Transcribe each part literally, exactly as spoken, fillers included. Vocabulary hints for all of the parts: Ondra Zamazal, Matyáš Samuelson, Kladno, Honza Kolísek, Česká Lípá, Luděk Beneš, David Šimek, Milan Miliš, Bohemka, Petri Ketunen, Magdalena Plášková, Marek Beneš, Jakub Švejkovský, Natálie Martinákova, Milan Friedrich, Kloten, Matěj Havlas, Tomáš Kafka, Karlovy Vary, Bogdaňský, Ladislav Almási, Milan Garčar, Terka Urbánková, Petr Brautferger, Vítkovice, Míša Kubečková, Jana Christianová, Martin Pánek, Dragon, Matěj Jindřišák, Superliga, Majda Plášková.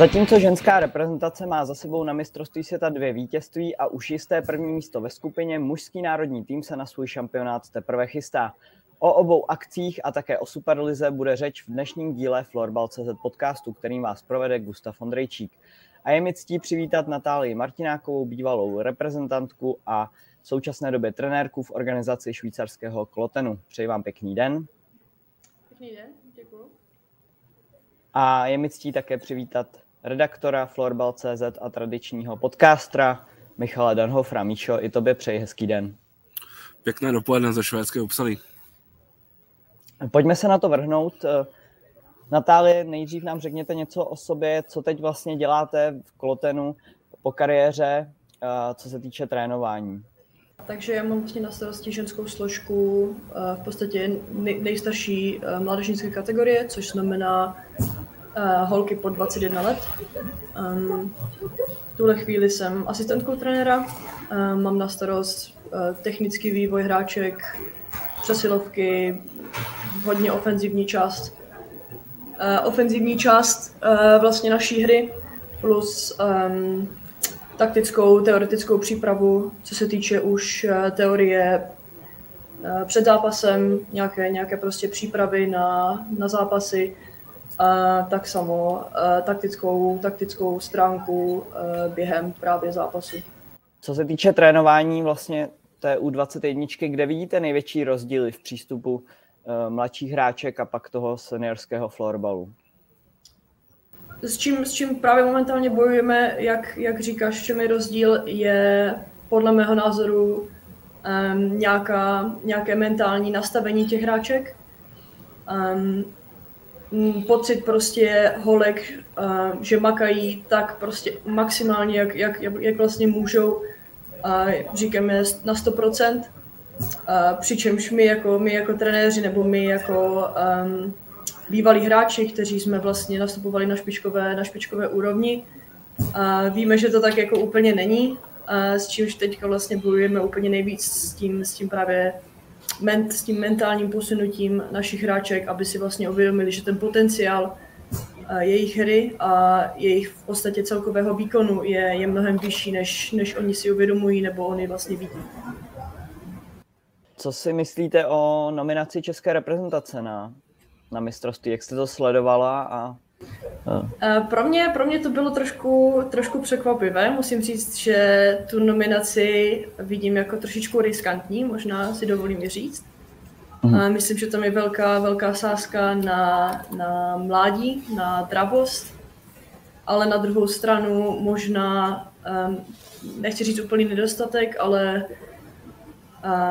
Zatímco ženská reprezentace má za sebou na mistrovství světa dvě vítězství a už jisté první místo ve skupině, mužský národní tým se na svůj šampionát teprve chystá. O obou akcích a také o Superlize bude řeč v dnešním díle Florbal tečka cé zet podcastu, kterým vás provede Gustav Ondrejčík. A je mi ctí přivítat Natálii Martinákovou, bývalou reprezentantku a v současné době trenérku v organizaci švýcarského Klotenu. Přeji vám pěkný den. Pěkný den, děkuji. A je mi ctí také přivítat redaktora Florbal tečka cé zet a tradičního podcastra Michala Danho Framičo. I tobě přeji hezký den. Pěkné dopoledne ze švédské Uppsaly. Pojďme se na to vrhnout. Natálie, nejdřív nám řekněte něco o sobě, co teď vlastně děláte v Klotenu po kariéře, co se týče trénování. Takže já mám vlastně na starosti ženskou složku, v podstatě nejstarší mládežnické kategorie, což znamená holky pod dvacet jedna let. V tuhle chvíli jsem asistentkou trenéra, mám na starost technický vývoj hráček, přesilovky, hodně ofenzivní část. Ofenzivní část vlastně naší hry plus taktickou, teoretickou přípravu, co se týče už teorie před zápasem, nějaké, nějaké prostě přípravy na, na zápasy, a tak samo taktickou, taktickou stránku během právě zápasu. Co se týče trénování vlastně té U dvacet jedna, kde vidíte největší rozdíly v přístupu mladších hráček a pak toho seniorského florbalu? S čím, s čím právě momentálně bojujeme, jak, jak říkáš, v čem je rozdíl, je podle mého názoru um, nějaká, nějaké mentální nastavení těch hráček. Um, pocit prostě holek, um, že makají tak prostě maximálně, jak, jak, jak vlastně můžou, uh, říkáme na sto procent. Uh, přičemž my jako, my jako trenéři nebo my jako um, bývalí hráči, kteří jsme vlastně nastupovali na špičkové, na špičkové úrovni. A víme, že to tak jako úplně není, a s čímž teďka vlastně bojujeme úplně nejvíc s tím, s tím právě ment, s tím mentálním posunutím našich hráček, aby si vlastně uvědomili, že ten potenciál jejich hry a jejich v podstatě celkového výkonu je, je mnohem vyšší, než, než oni si uvědomují nebo oni vlastně vidí. Co si myslíte o nominaci české reprezentace na na mistrovství? Jak jste to sledovala? A... A. Pro mě, pro mě to bylo trošku, trošku překvapivé. Musím říct, že tu nominaci vidím jako trošičku riskantní, možná si dovolím říct. Uh-huh. A myslím, že tam je velká, velká sázka na, na mládí, na dravost, ale na druhou stranu možná, um, nechci říct úplný nedostatek, ale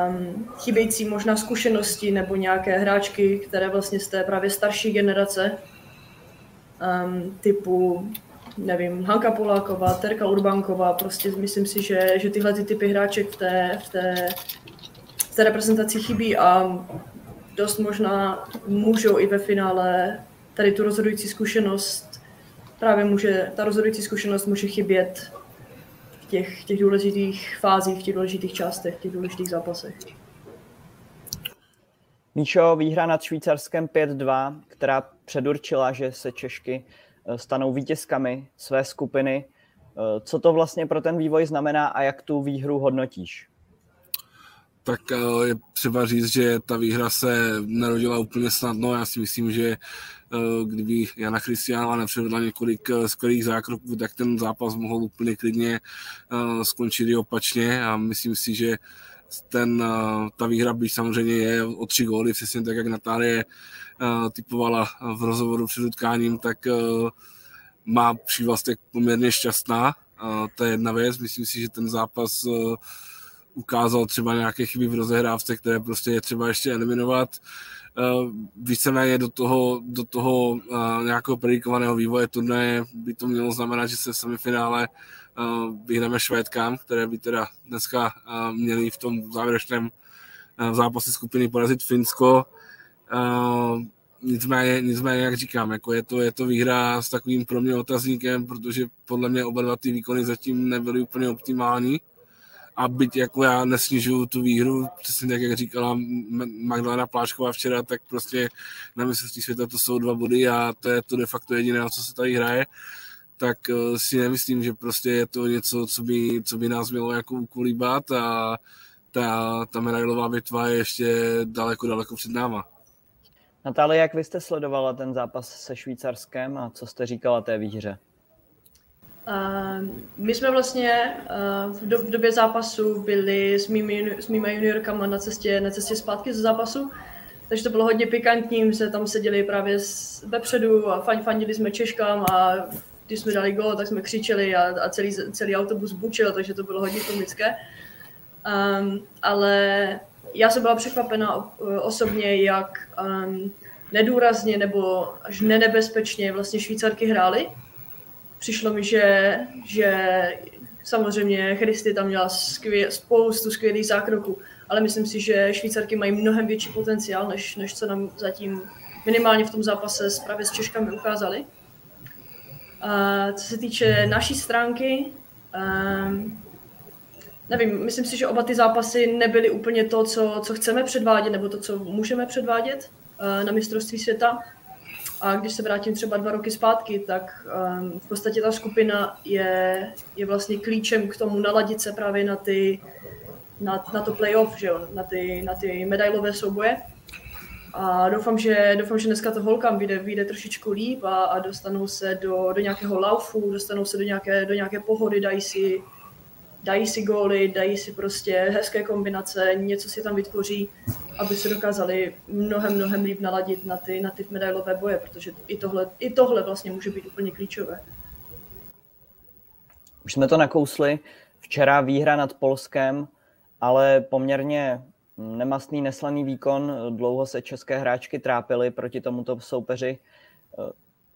Um, chybějící možná zkušenosti nebo nějaké hráčky, které vlastně z té právě starší generace um, typu, nevím, Hanka Poláková, Terka Urbánková, prostě myslím si, že, že tyhle ty typy hráček v té, v, té, v té reprezentaci chybí a dost možná můžou i ve finále tady tu rozhodující zkušenost, právě může, ta rozhodující zkušenost může chybět těch, těch důležitých fázích, těch důležitých částech, těch důležitých zápasech. Míšo, výhra nad Švýcarskem pět dva, která předurčila, že se Češky stanou vítězkami své skupiny. Co to vlastně pro ten vývoj znamená a jak tu výhru hodnotíš? Tak je třeba říct, že ta výhra se nerodila úplně snadno. Já si myslím, že kdyby Jana Christianová nepřevedla několik skvělých zákroků, tak ten zápas mohl úplně klidně skončit i opačně a myslím si, že ten, ta výhra by samozřejmě je o tři góly, přesně tak, jak Natálie typovala v rozhovoru před utkáním, tak má přívlastek poměrně šťastná. To je jedna věc. Myslím si, že ten zápas ukázal třeba nějaké chyby v rozehrávce, které prostě je třeba ještě eliminovat. Víceméně do toho, do toho nějakého predikovaného vývoje turnaje by to mělo znamenat, že se v semifinále vyhneme Švédkám, které by teda dneska měly v tom závěrečném zápase skupiny porazit Finsko. Nicméně, nicméně jak říkám, jako je, to, je to výhra s takovým pro mě otazníkem, protože podle mě oba dva ty výkony zatím nebyly úplně optimální. A byť jako já nesnižuju tu výhru, přesně tak, jak říkala Magdalena Plášková včera, tak prostě na mistrovství světa to jsou dva body a to je to de facto jediné, co se tady hraje. tak si nemyslím, že prostě je to něco, co by, co by nás mělo jako ukolíbat, a ta, ta medailová bitva je ještě daleko, daleko před náma. Natálie, jak vy jste sledovala ten zápas se Švýcarskem a co jste říkala té výhře? Uh, my jsme vlastně uh, v, do, v době zápasu byli s mými, s mými juniorkama na cestě, na cestě zpátky ze zápasu, takže to bylo hodně pikantní, my jsme tam seděli právě vepředu a fandili jsme Češkám a když jsme dali gól, tak jsme křičeli a, a celý, celý autobus bučil, takže to bylo hodně komické. Um, ale já jsem byla překvapena osobně, jak um, nedůrazně nebo až nenebezpečně vlastně Švýcarky hrály. Přišlo mi, že, že samozřejmě Christy tam měla skvěl, spoustu skvělých zákroků, ale myslím si, že Švýcarky mají mnohem větší potenciál, než, než co nám zatím minimálně v tom zápase právě s Češkami ukázali. Uh, co se týče naší stránky, um, nevím, myslím si, že oba ty zápasy nebyly úplně to, co, co chceme předvádět, nebo to, co můžeme předvádět uh, na mistrovství světa. A když se vrátím třeba dva roky zpátky, tak um, v podstatě ta skupina je, je vlastně klíčem k tomu naladit se právě na, ty, na, na to playoff, že jo? Na, ty, na ty medailové souboje. A doufám, že, doufám, že dneska to holkám vyjde, vyjde trošičku líp a, a dostanou se do, do nějakého laufu, dostanou se do nějaké, do nějaké pohody, dají si, dají si góly, dají si prostě hezké kombinace, něco si tam vytvoří, aby se dokázali mnohem, mnohem líp naladit na ty, na ty medailové boje, protože i tohle, i tohle vlastně může být úplně klíčové. Už jsme to nakousli. Včera výhra nad Polskem, ale poměrně nemastný, neslaný výkon. Dlouho se české hráčky trápily proti tomuto soupeři.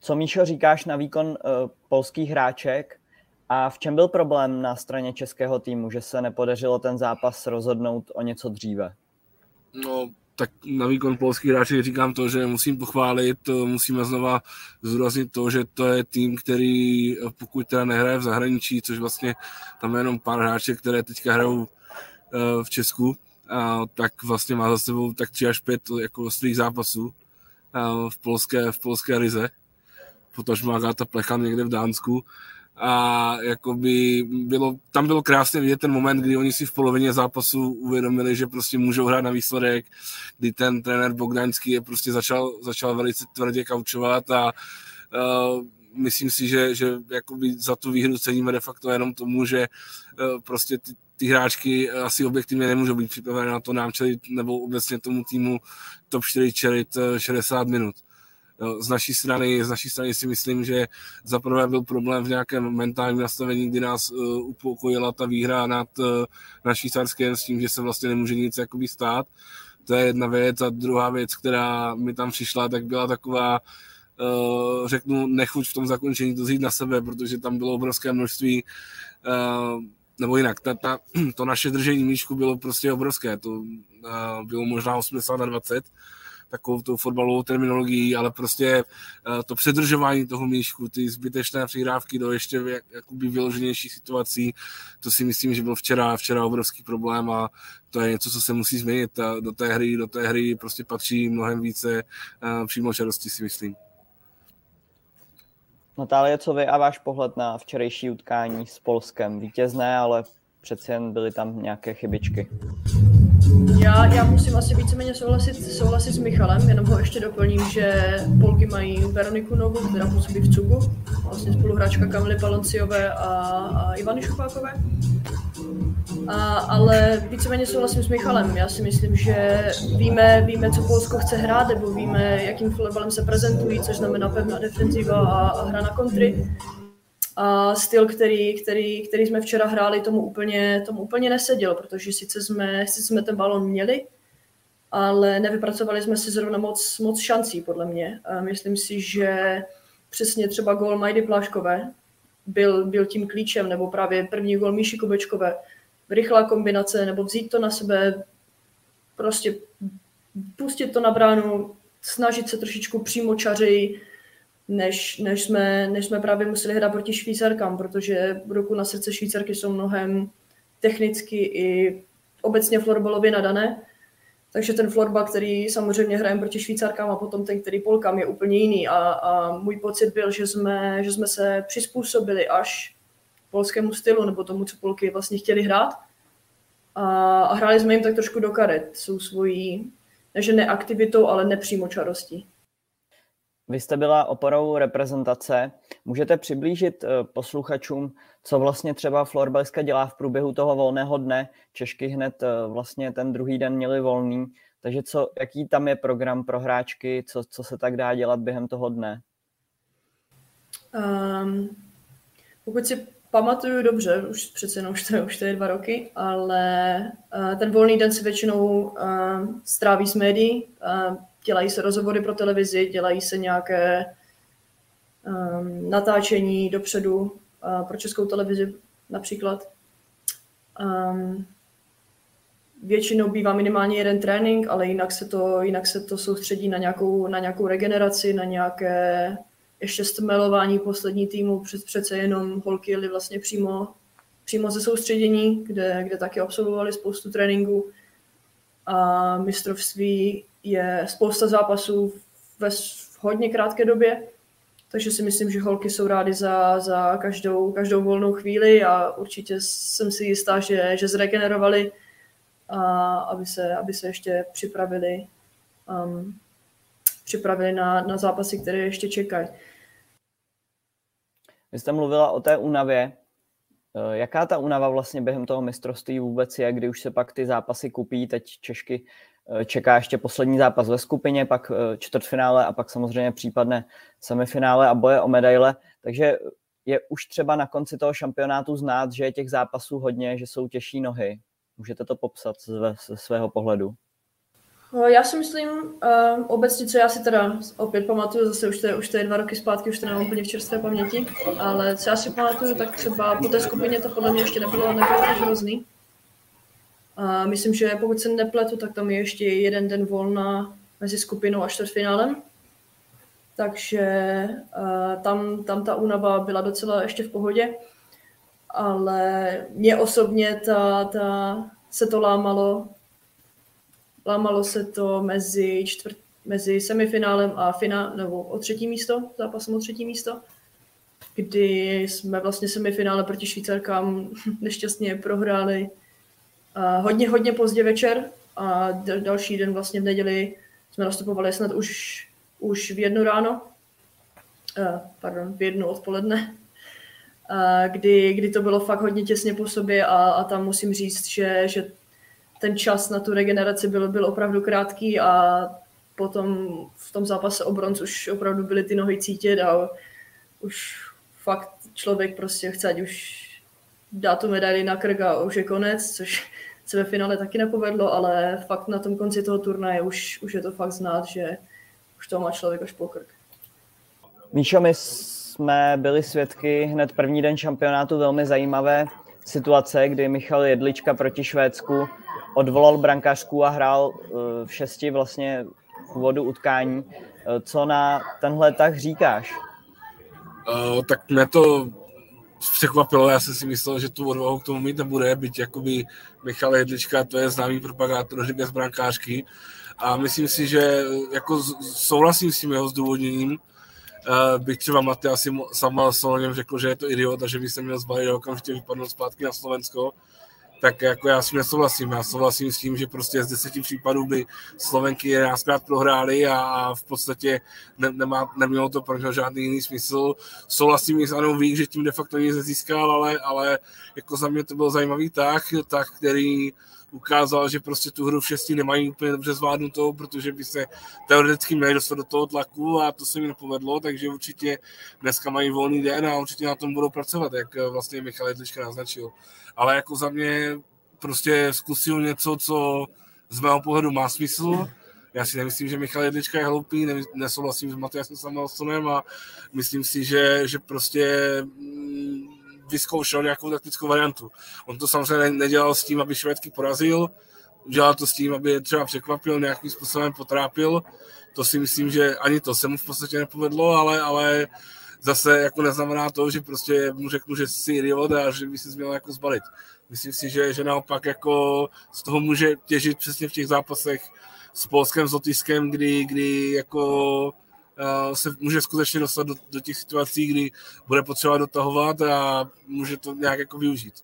Co, Míšo, říkáš na výkon polských hráček? A v čem byl problém na straně českého týmu, že se nepodařilo ten zápas rozhodnout o něco dříve? No, tak na výkon polských hráčů říkám to, že musím pochválit, musíme znova zdůraznit to, že to je tým, který pokud teda nehraje v zahraničí, což vlastně tam je jenom pár hráček, které teďka hrajou v Česku, tak vlastně má za sebou tak tři až pět jako ostrých zápasů v polské, v polské lize, protože má Agata Plechan někde v Dánsku. A jakoby bylo, tam bylo krásně vidět ten moment, kdy oni si v polovině zápasu uvědomili, že prostě můžou hrát na výsledek, kdy ten trenér Bogdaňský je prostě začal, začal velice tvrdě kaučovat a uh, myslím si, že, že jakoby za tu výhru ceníme de facto jenom tomu, že uh, prostě ty, ty hráčky asi objektivně nemůžou být připravené na to nám čelit nebo obecně tomu týmu top čtyři čelit uh, šedesát minut. Z naší strany, z naší strany si myslím, že za prvé byl problém v nějakém mentálním nastavení, kdy nás uh, upokojila ta výhra nad uh, na Švýcarskem s tím, že se vlastně nemůže nic jakoby stát. To je jedna věc. A druhá věc, která mi tam přišla, tak byla taková, uh, řeknu, nechuť v tom zakončení to vzít na sebe, protože tam bylo obrovské množství uh, nebo jinak, ta, ta, to naše držení míčku bylo prostě obrovské. To uh, bylo možná osmdesát na dvacet. Takovou tou fotbalovou terminologií, ale prostě to předržování toho míčku, ty zbytečné přihrávky do ještě jakoby vyloženějších situací, to si myslím, že byl včera, včera obrovský problém a to je něco, co se musí změnit. A do té hry, do té hry prostě patří mnohem více přímočarosti, si myslím. Natálie, co vy a váš pohled na včerejší utkání s Polskem? Vítězné, ale přeci jen byly tam nějaké chybičky. Já, já musím asi víceméně souhlasit, souhlasit s Michalem, jenom ho ještě doplním, že Polky mají Veroniku Novou, která působí v Cugu, vlastně spoluhráčka Kamily Balenciové a, a Ivany Šupákové. A, ale víceméně souhlasím s Michalem, já si myslím, že víme, víme, co Polsko chce hrát, nebo víme, jakým fotbalem se prezentují, což znamená pevná defenziva a, a hra na kontry. A styl, který, který, který jsme včera hráli, tomu úplně, tomu úplně neseděl, protože sice jsme, sice jsme ten balón měli, ale nevypracovali jsme si zrovna moc, moc šancí, podle mě. A myslím si, že přesně třeba gól Majdy Pláškové byl, byl tím klíčem, nebo právě první gól Míši Kubečkové. Rychlá kombinace, nebo vzít to na sebe, prostě pustit to na bránu, snažit se trošičku přímočařeji, Než, než, jsme, než jsme právě museli hrát proti Švýcarkám, protože ruku na srdce Švýcarky jsou mnohem technicky i obecně florbalově nadané, Takže ten florbal, který samozřejmě hrajeme proti Švýcarkám a potom ten, který Polkám, je úplně jiný. A, a můj pocit byl, že jsme, že jsme se přizpůsobili až polskému stylu nebo tomu, co Polky vlastně chtěli hrát. A, a hráli jsme jim tak trošku do karet. Jsou svojí, neže ne aktivitou, ale nepřímočarostí. Vy jste byla oporou reprezentace. Můžete přiblížit posluchačům, co vlastně třeba florbalistka dělá v průběhu toho volného dne? Češky hned vlastně ten druhý den měli volný. Takže co, jaký tam je program pro hráčky? Co, co se tak dá dělat během toho dne? Um, pokud si pamatuju dobře, už přece jenom už to, už to je dva roky, ale uh, ten volný den se většinou uh, stráví s médií. Uh, Dělají se rozhovory pro televizi, dělají se nějaké um, natáčení dopředu uh, pro českou televizi například. Um, většinou bývá minimálně jeden trénink, ale jinak se to, jinak se to soustředí na nějakou, na nějakou regeneraci, na nějaké ještě stmelování poslední týmu, před, přece jenom holky jeli vlastně přímo, přímo ze soustředění, kde, kde taky absolvovali spoustu tréninků. A mistrovství je spousta zápasů ve hodně krátké době, takže si myslím, že holky jsou rády za, za každou, každou volnou chvíli a určitě jsem si jistá, že, že zregenerovali, a aby, se, aby se ještě připravili, um, připravili na, na zápasy, které ještě čekají. Vy jste mluvila o té únavě. Jaká ta únava vlastně během toho mistrovství vůbec je, kdy už se pak ty zápasy kupí? Teď Češky čeká ještě poslední zápas ve skupině, pak čtvrtfinále a pak samozřejmě případné semifinále a boje o medaile. Takže je už třeba na konci toho šampionátu znát, že je těch zápasů hodně, že jsou těžší nohy. Můžete to popsat ze svého pohledu? Já si myslím, um, obecně, co já si teda opět pamatuju, zase už to je, už to je dva roky zpátky, už to nemám úplně v čerstvé paměti, ale co já si pamatuju, tak třeba po té skupině to podle mě ještě nebylo, nebylo tak hrozný. A myslím, že pokud se nepletu, tak tam je ještě jeden den volna mezi skupinou a čtvrtfinálem. Takže uh, tam, tam ta únava byla docela ještě v pohodě, ale mě osobně ta, ta, se to lámalo, Lámalo se to mezi, čtvrt, mezi semifinálem a finálem, nebo o třetí místo, zápasem o třetí místo, kdy jsme vlastně semifinále proti Švýcarkám nešťastně prohráli hodně, hodně pozdě večer a další den vlastně v neděli jsme nastupovali snad už, už v jednu ráno, pardon, v jednu odpoledne, kdy, kdy to bylo fakt hodně těsně po sobě a, a tam musím říct, že, že ten čas na tu regeneraci byl, byl opravdu krátký a potom v tom zápase o bronz už opravdu byly ty nohy cítit a už fakt člověk prostě chce, ať už dá tu medaili na krk a už je konec, což se ve finále taky nepovedlo, ale fakt na tom konci toho turnaje už, už je to fakt znát, že už to má člověk až po krk. Míšo, my jsme byli svědky hned první den šampionátu velmi zajímavé situace, kdy Michal Jedlička proti Švédsku odvolal brankářku a hrál v šesti vlastně v úvodu utkání. Co na tenhle tah říkáš? Uh, tak mě to překvapilo, já jsem si myslel, že tu odvahu k tomu mít nebude, byť jakoby Michal Jedlička, to je známý propagátor hry bez brankářky a myslím si, že jako souhlasím s tím jeho zdůvodněním, Uh, bych třeba Maty asi sama samozřejmě řekl, že je to idiot a že by se měl zbalit a okamžitě vypadnout zpátky na Slovensko, tak jako já s tím nesouhlasím. Já souhlasím s tím, že prostě z deseti případů by Slovenky jedenáctkrát prohrály a, a v podstatě ne, nemá, nemělo to pro něho žádný jiný smysl. Souhlasím i s Anou Vík, že tím de facto nic nezískal, ale, ale jako za mě to byl zajímavý tah, tah, který ukázal, že prostě tu hru v šesti nemají úplně dobře zvládnutou, protože by se teoreticky měli dostat do toho tlaku a to se mi nepovedlo, takže určitě dneska mají volný den a určitě na tom budou pracovat, jak vlastně Michal Jedlička naznačil. Ale jako za mě prostě zkusil něco, co z mého pohledu má smysl. Já si nemyslím, že Michal Jedlička je hloupý, nesouhlasím s Matyášem Samuelsonem a myslím si, že, že prostě vyzkoušel nějakou taktickou variantu. On to samozřejmě nedělal s tím, aby Švédky porazil, dělal to s tím, aby je třeba překvapil, nějakým způsobem potrápil. To si myslím, že ani to se mu v podstatě nepovedlo, ale, ale zase jako neznamená to, že prostě mu řeknu, že jsi idiot a že by se měl jako zbalit. Myslím si, že, že naopak jako z toho může těžit přesně v těch zápasech s Polskem, s Lotyšskem, kdy, kdy jako uh, se může skutečně dostat do, do těch situací, kdy bude potřeba dotahovat a může to nějak jako využít.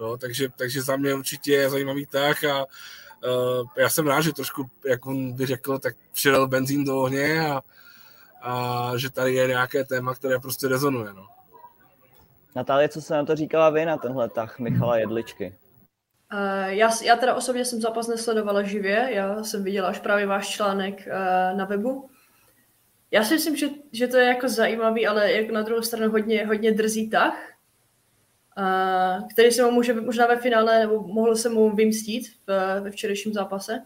No, takže, takže za mě určitě je zajímavý tah a uh, já jsem rád, že trošku, jak on by řekl, tak přidal benzín do ohně a, a že tady je nějaké téma, které prostě rezonuje. No. Natálie, co se na to říkala vy na tenhle tah Michala Jedličky? Uh, já, já teda osobně jsem zápas nesledovala živě, já jsem viděla až právě váš článek uh, na webu. Já si myslím, že, že to je jako zajímavý, ale jako na druhou stranu hodně, hodně drzý tah, uh, který se mu může možná ve finále, nebo mohl se mu vymstít v, ve včerejším zápase.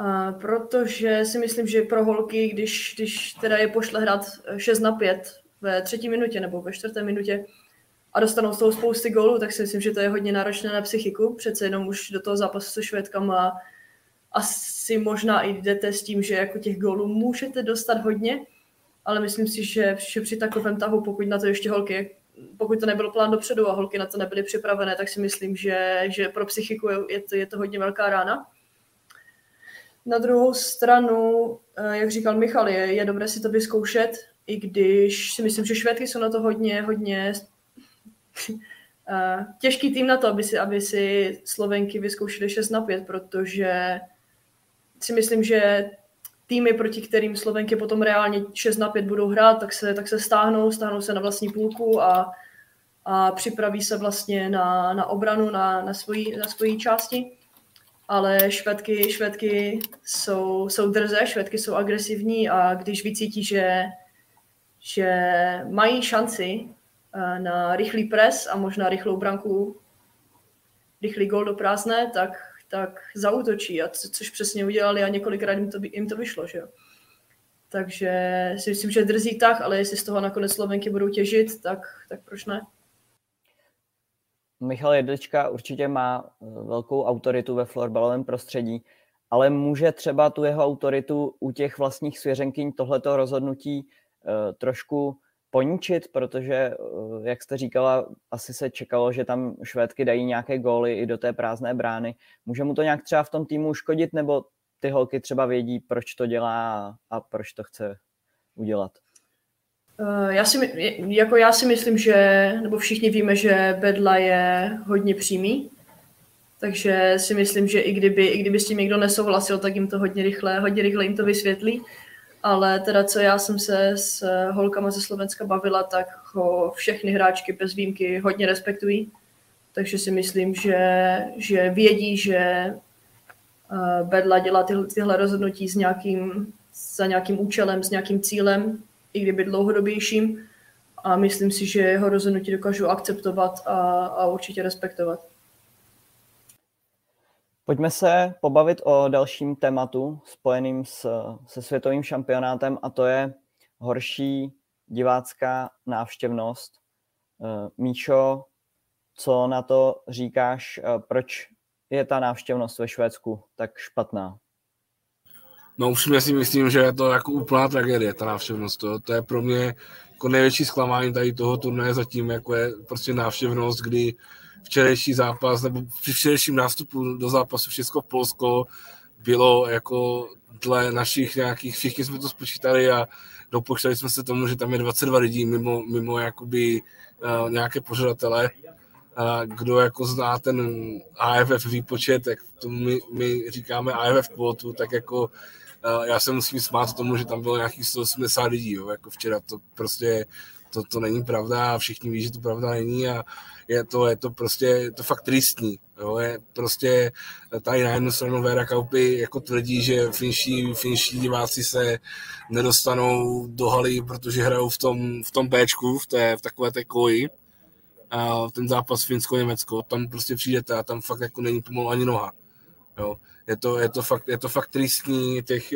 Uh, protože si myslím, že pro holky, když, když teda je pošle hrát šest na pět ve třetí minutě nebo ve čtvrté minutě a dostanou z toho spousty gólů, tak si myslím, že to je hodně náročné na psychiku. Přece jenom už do toho zápasu se Švédkama asi možná i jdete s tím, že jako těch gólů můžete dostat hodně, ale myslím si, že při takovém tahu, pokud na to ještě holky, pokud to nebyl plán dopředu a holky na to nebyly připravené, tak si myslím, že, že pro psychiku je to, je to hodně velká rána. Na druhou stranu, jak říkal Michal, je, je dobré si to vyzkoušet, i když si myslím, že Švédky jsou na to hodně, hodně těžký tým na to, aby si, aby si Slovenky vyzkoušely šest na pět, protože si myslím, že týmy, proti kterým Slovenky potom reálně šest na pět budou hrát, tak se, tak se stáhnou, stáhnou se na vlastní půlku a, a připraví se vlastně na, na obranu, na, na, svoji, na svoji části. Ale Švédky, švédky jsou, jsou drze, Švédky jsou agresivní a když vycítí, že že mají šanci na rychlý pres a možná rychlou branku, rychlý gól do prázdné, tak, tak zaútočí, a co, což přesně udělali a několikrát jim to, jim to vyšlo. Že? Takže si myslím, že drzí tah, ale jestli z toho nakonec Slovenky budou těžit, tak, tak proč ne? Michal Jedlička určitě má velkou autoritu ve florbalovém prostředí, ale může třeba tu jeho autoritu u těch vlastních svěřenkyň tohleto rozhodnutí trošku poničit, protože, jak jste říkala, asi se čekalo, že tam Švédky dají nějaké góly i do té prázdné brány. Může mu to nějak třeba v tom týmu škodit, nebo ty holky třeba vědí, proč to dělá a proč to chce udělat? Já si, jako já si myslím, že, nebo všichni víme, že Bedla je hodně přímý, takže si myslím, že i kdyby, i kdyby s tím někdo nesouhlasil, tak jim to hodně rychle, hodně rychle jim to vysvětlí. Ale teda, co já jsem se s holkama ze Slovenska bavila, tak ho všechny hráčky bez výjimky hodně respektují. Takže si myslím, že, že vědí, že Bedla dělá tyhle, tyhle rozhodnutí s nějakým, za nějakým účelem, s nějakým cílem, i kdyby dlouhodobějším. A myslím si, že jeho rozhodnutí dokážu akceptovat a, a určitě respektovat. Pojďme se pobavit o dalším tématu spojeným s, se světovým šampionátem, a to je horší divácká návštěvnost. Míšo, co na to říkáš, proč je ta návštěvnost ve Švédsku tak špatná? No už si myslím, že je to jako úplná tragédie, ta návštěvnost. To, to je pro mě jako největší zklamání tady toho turnaje zatím, jako je prostě návštěvnost, kdy včerejší zápas, nebo při včerejším nástupu do zápasu Česko-Polsko bylo jako dle našich nějakých, všichni jsme to spočítali a dopočítali jsme se tomu, že tam je dvacet dva lidí mimo, mimo jakoby uh, nějaké pořadatele. Uh, kdo jako zná ten A F F výpočet, jak tomu my, my říkáme A F F kvotu, tak jako uh, já se musím smát tomu, že tam bylo nějakých sto osmdesát lidí, jo, jako včera to prostě To, to není pravda a všichni ví, že to pravda není a je to, je to prostě, je to fakt tristní, jo, je prostě tady na jednu stranu Vera Kauppi jako tvrdí, že finští, finští diváci se nedostanou do haly, protože hrajou v tom, v tom Bčku, v, té, v takové té koji, a ten zápas Finsko-Německo, tam prostě přijdete a tam fakt jako není pomalu ani noha, jo. Je to, je to fakt, je to fakt tristní, těch,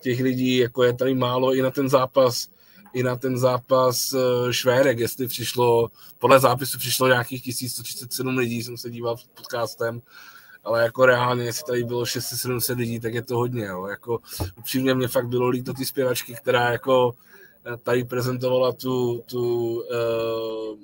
těch lidí, jako je tady málo i na ten zápas, i na ten zápas Švédek, jestli přišlo, podle zápisu přišlo nějakých tisíc sto třicet sedm lidí, jsem se díval pod podcastem, ale jako reálně, jestli tady bylo šest set sedm set lidí, tak je to hodně, jo. Jako upřímně mě fakt bylo líto ty zpěvačky, která jako tady prezentovala tu, tu uh,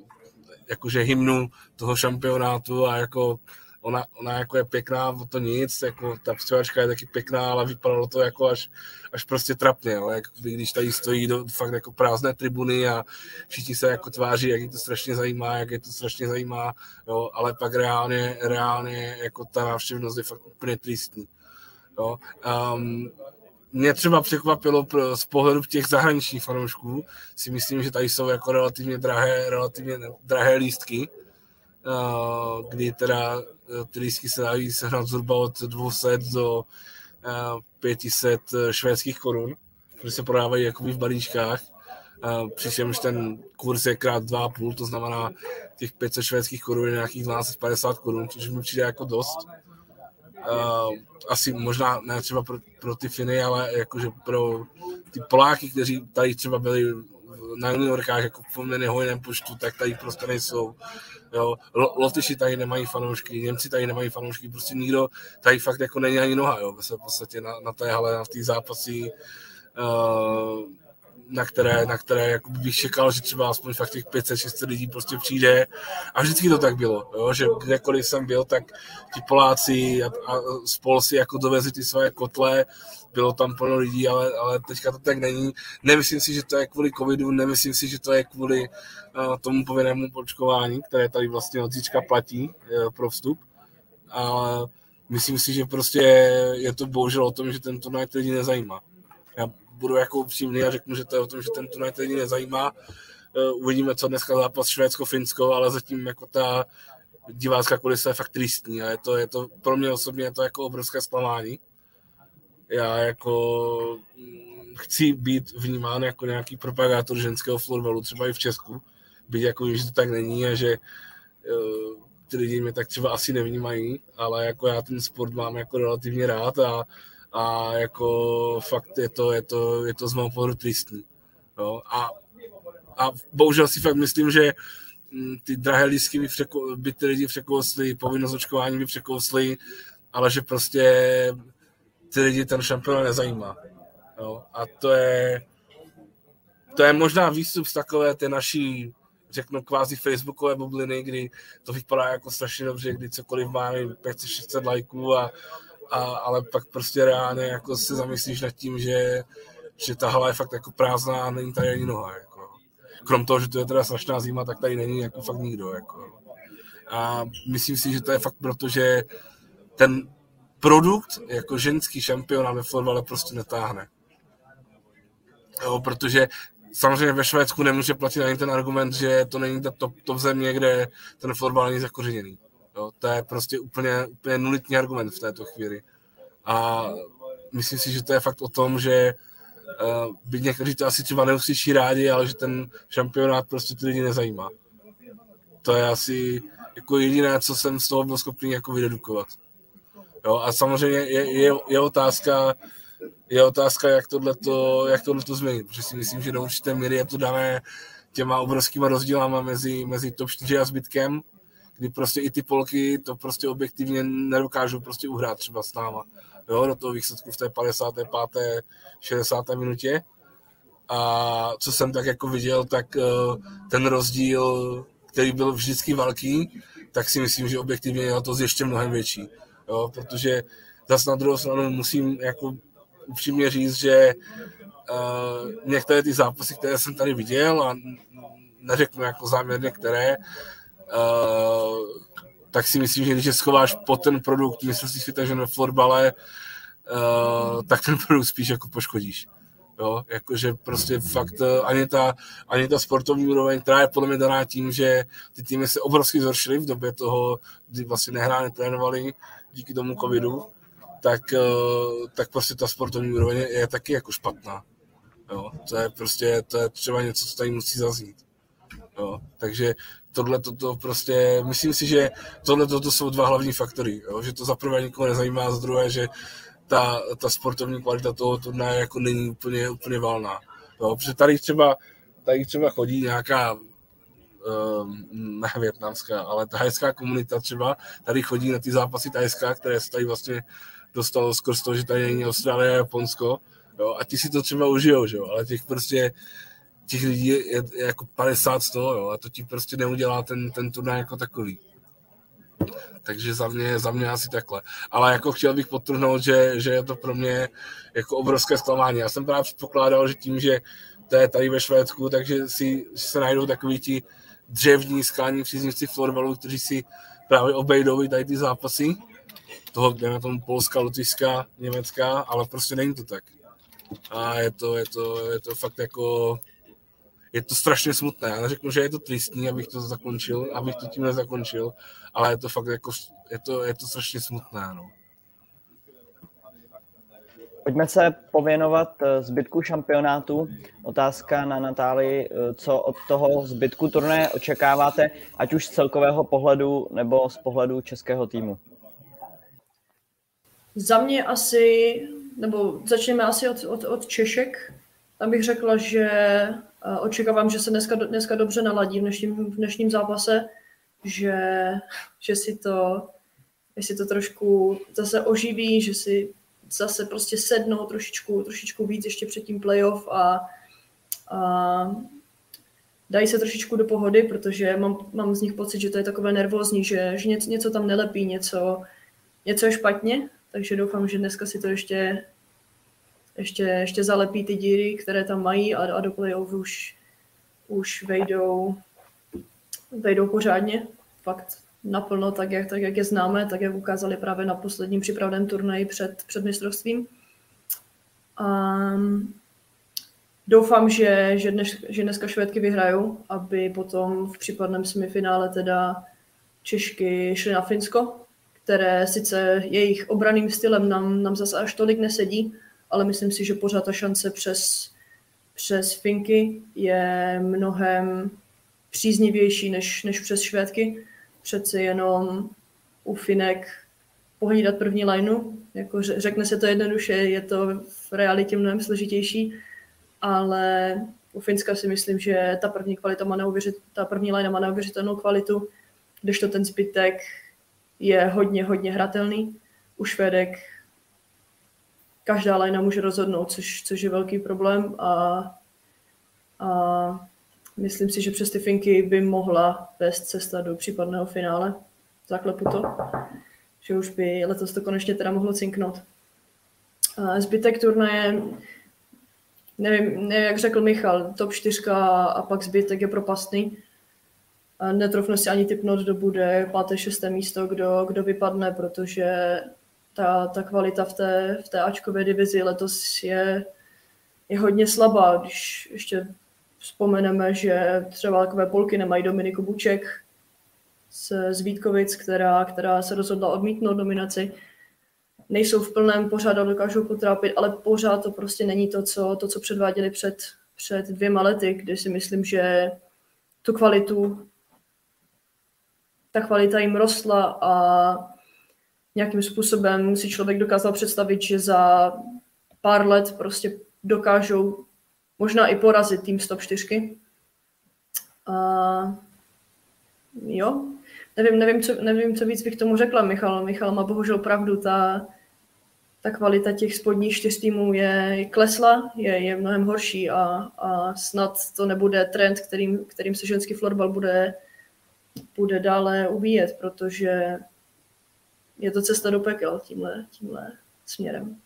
jakože hymnu toho šampionátu a jako ona, ona jako je pěkná, o to nic, jako ta zpěvačka je taky pěkná, ale vypadalo to jako až, až prostě trapně, jo, jak, když tady stojí do, fakt jako prázdné tribuny a všichni se jako tváří, jak je to strašně zajímá, jak je to strašně zajímá, jo, ale pak reálně, reálně jako ta návštěvnost je fakt úplně tristní. Jo. Um, mě třeba překvapilo z pohledu těch zahraničních fanoušků, si myslím, že tady jsou jako relativně drahé, relativně drahé lístky, kdy teda ty lístky se dají sehnat zhruba od dvě stě do pět set švédských korun, které se prodávají jakoby v balíčkách, přičemž ten kurz je krát dva a půl, to znamená těch pět set švédských korun je nějakých dvanáct set padesát korun, což mi přijde jako dost. Uh, asi možná ne třeba pro, pro ty Finy, ale jakože pro ty Poláky, kteří tady třeba byli na juniorkách jako v poměrně hojném počtu, tak tady prostě nejsou. Jo. Lotyši tady nemají fanoušky, Němci tady nemají fanoušky, prostě nikdo tady fakt jako není ani noha, jo, v podstatě na, na té hale, na té zápasy, uh, na které, na které jako bych čekal, že třeba aspoň fakt těch pět set šest set lidí prostě přijde. A vždycky to tak bylo, jo? Že kdekoliv jsem byl, tak ti Poláci a, a z Polsy jako dovezli ty své kotle, bylo tam plno lidí, ale, ale teďka to tak není. Nemyslím si, že to je kvůli covidu, nemyslím si, že to je kvůli uh, tomu povinnému očkování, které tady vlastně od zítřka platí uh, pro vstup. Ale myslím si, že prostě je to bohužel o tom, že ten turnaj ty lidi nezajímá. Já budu jako upřímný a řeknu, že to je o tom, že ten turnaj teď nezajímá. Uvidíme, co dneska zápas Švédsko-Finsko, ale zatím jako ta divácká kulisa je fakt tristní a je to, je to pro mě osobně je to jako obrovské zklamání. Já jako chci být vnímán jako nějaký propagátor ženského florbalu, třeba i v Česku, byť jako, že to tak není a že ty lidi mě tak třeba asi nevnímají, ale jako já ten sport mám jako relativně rád a a jako fakt je to, je to, je to z mého pohledu tristní. Jo? A, a bohužel si fakt myslím, že ty drahé lístky by, překo, by ty lidi překously, povinnost očkování by překously, ale že prostě ty lidi ten šampionát nezajímá. Jo? A to je, to je možná výstup z takové té naší, řeknu, kvázi facebookové bubliny, kdy to vypadá jako strašně dobře, kdy cokoliv máme pět set šest set lajků a A, ale pak prostě reálně jako se zamyslíš nad tím, že, že ta hala je fakt jako prázdná a není tady ani noha. Jako. Krom toho, že to je teda strašná zima, tak tady není jako fakt nikdo. Jako. A myslím si, že to je fakt proto, že ten produkt jako ženský šampionát ve florbale prostě netáhne. Jo, protože samozřejmě ve Švédsku nemůže platit ani ten argument, že to není ta top, top země, kde ten florbal není zakořeněný. Jo, to je prostě úplně, úplně nulitní argument v této chvíli. A myslím si, že to je fakt o tom, že uh, byť někteří to asi třeba neuslyší rádi, ale že ten šampionát prostě ty lidi nezajímá. To je asi jako jediné, co jsem z toho byl schopný jako vydedukovat. Jo, a samozřejmě je, je, je, otázka, je otázka, jak tohleto, jak tohleto změnit, protože si myslím, že do určité míry je to dané těma obrovskýma rozdílama mezi, mezi top čtyři a zbytkem, kdy prostě i ty Polky to prostě objektivně nedokážou prostě uhrát třeba s náma, jo, do toho výsledku v té padesáté páté šedesáté minutě. A co jsem tak jako viděl, tak ten rozdíl, který byl vždycky velký, tak si myslím, že objektivně je to ještě mnohem větší, jo, protože zase na druhou stranu musím jako upřímně říct, že uh, některé ty zápasy, které jsem tady viděl, a neřeknu jako záměrně které, Uh, tak si myslím, že když je schováš pod ten produkt mistrovství světa žen ve florbale, uh, tak ten produkt spíš jako poškodíš. Jo? Jakože prostě fakt uh, ani, ta, ani ta sportovní úroveň, která je podle mě daná tím, že ty týmy se obrovsky zhoršily v době toho, kdy vlastně nehráli, trénovali díky tomu covidu, tak, uh, tak prostě ta sportovní úroveň je, je taky jako špatná. Jo? To je prostě to je třeba něco, co tady musí zaznít. Jo? Takže tohle toto prostě, myslím si, že tohle toto jsou dva hlavní faktory, jo? Že to za prvé nikoho nezajímá, a za druhé, že ta, ta sportovní kvalita toho turnaje jako není úplně, úplně valná. Jo? Protože tady třeba, tady třeba chodí nějaká, um, ne vietnamská, ale thajská komunita třeba, tady chodí na ty zápasy thajská, které se tady vlastně dostalo skrz to, že tady není Austrálie a Japonsko, jo? A ti si to třeba užijou, že jo? Ale těch prostě těch lidí je, je, je jako padesát z toho, jo, a to ti prostě neudělá ten, ten turnaj jako takový. Takže za mě, za mě asi takhle. Ale jako chtěl bych podtrhnout, že, že je to pro mě jako obrovské zklamání. Já jsem právě předpokládal, že tím, že to je tady ve Švédsku, takže si se najdou takový ti dřevní sklání příznivci florbalu, kteří si právě obejdou tady ty zápasy. Toho, kde na tom Polska, Lotyšska, Německa, ale prostě není to tak. A je to, je to, je to fakt jako... Je to strašně smutné. Já neřeknu, že je to tristní, abych to zakončil, abych to tím nezakončil, ale je to fakt jako, je to, je to strašně smutné, no. Pojďme se pověnovat zbytku šampionátu. Otázka na Natálii, co od toho zbytku turnaje očekáváte, ať už z celkového pohledu nebo z pohledu českého týmu? Za mě asi, nebo začneme asi od, od, od Češek. Tam bych řekla, že očekávám, že se dneska, dneska dobře naladí v dnešním, v dnešním zápase, že, že si to, jestli to trošku zase oživí, že si zase prostě sednou trošičku, trošičku víc ještě před tím playoff a, a dají se trošičku do pohody, protože mám, mám z nich pocit, že to je takové nervózní, že, že něco, něco tam nelepí, něco, něco je špatně, takže doufám, že dneska si to ještě Ještě, ještě zalepí ty díry, které tam mají a, a do playoff už, už vejdou, vejdou pořádně. Fakt naplno, tak jak, tak jak je známe, tak jak ukázali právě na posledním přípravném turnaji před, před mistrovstvím. Um, doufám, že, že, dnes, že dneska Švédky vyhrajou, aby potom v případném semifinále teda Češky šly na Finsko, které sice jejich obranným stylem nám, nám zase až tolik nesedí, ale myslím si, že pořád ta šance přes, přes Finky je mnohem příznivější než, než přes Švédky. Přeci jenom u Finek pohlídat první lineu. Jako řekne se to jednoduše, je to v realitě mnohem složitější, ale u Finska si myslím, že ta první kvalita má neuvěřit, ta první linea má neuvěřitelnou kvalitu, kdežto ten zbytek je hodně, hodně hratelný. U Švédek každá lajna může rozhodnout, což, což je velký problém a, a myslím si, že přes ty Finky by mohla vést cesta do případného finále. Zaklepu to, že už by letos to konečně teda mohlo cinknout. A zbytek turnaje, nevím, nevím, jak řekl Michal, top čtyři a pak zbytek je propastný. A netrofnu si ani tipnout, kdo bude páté, šesté místo, kdo, kdo vypadne, protože Ta, ta kvalita v té, v té Ačkové divizi letos je, je hodně slabá. Když ještě vzpomeneme, že třeba takové Polky nemají Dominiku Buček z Vítkovic, která, která se rozhodla odmítnout nominaci. Nejsou v plném pořádu, dokážou potrápit, ale pořád to prostě není to, co, to, co předváděli před, před dvěma lety, kdy si myslím, že tu kvalitu, ta kvalita jim rostla a nějakým způsobem si člověk dokázal představit, že za pár let prostě dokážou možná i porazit tým z top čtyřky. A jo, nevím, nevím, co, nevím, co víc bych tomu řekla, Michal. Michal má bohužel pravdu, ta, ta kvalita těch spodních čtyř týmů je, je klesla, je, je mnohem horší a, a snad to nebude trend, kterým, kterým se ženský florbal bude, bude dále ubíjet, protože je to cesta do pekel tímhle, tímhle směrem.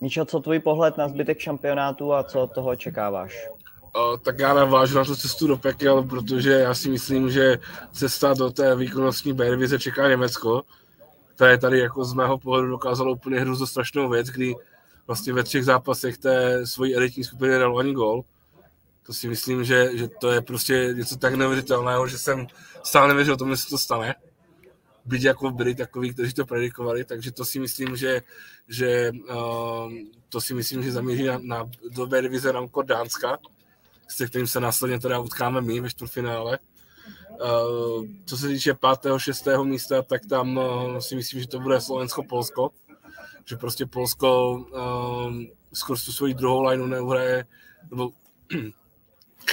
Míšo, co tvůj pohled na zbytek šampionátu a co od toho očekáváš? O, tak já navážu na tu cestu do pekel, protože já si myslím, že cesta do té výkonnostní B-divize čeká Německo, které tady jako z mého pohledu dokázalo úplně hrůzo strašnou věc, kdy vlastně ve třech zápasech té svojí elitní skupiny dalo ani gól. To si myslím, že, že to je prostě něco tak neuvěřitelného, že jsem sám nevěřil tomu, jestli to stane. Byť jako byli takoví, kteří to predikovali, takže to si myslím, že, že uh, to si myslím, že zamíří na, na do B-divize Ramko Dánska, se kterým se následně teda utkáme my ve čtvrtfinále. Uh, co se týče pátého, šestého místa, tak tam uh, si myslím, že to bude Slovensko-Polsko, že prostě Polsko uh, skoro tu svoji druhou lineu neuhraje, nebo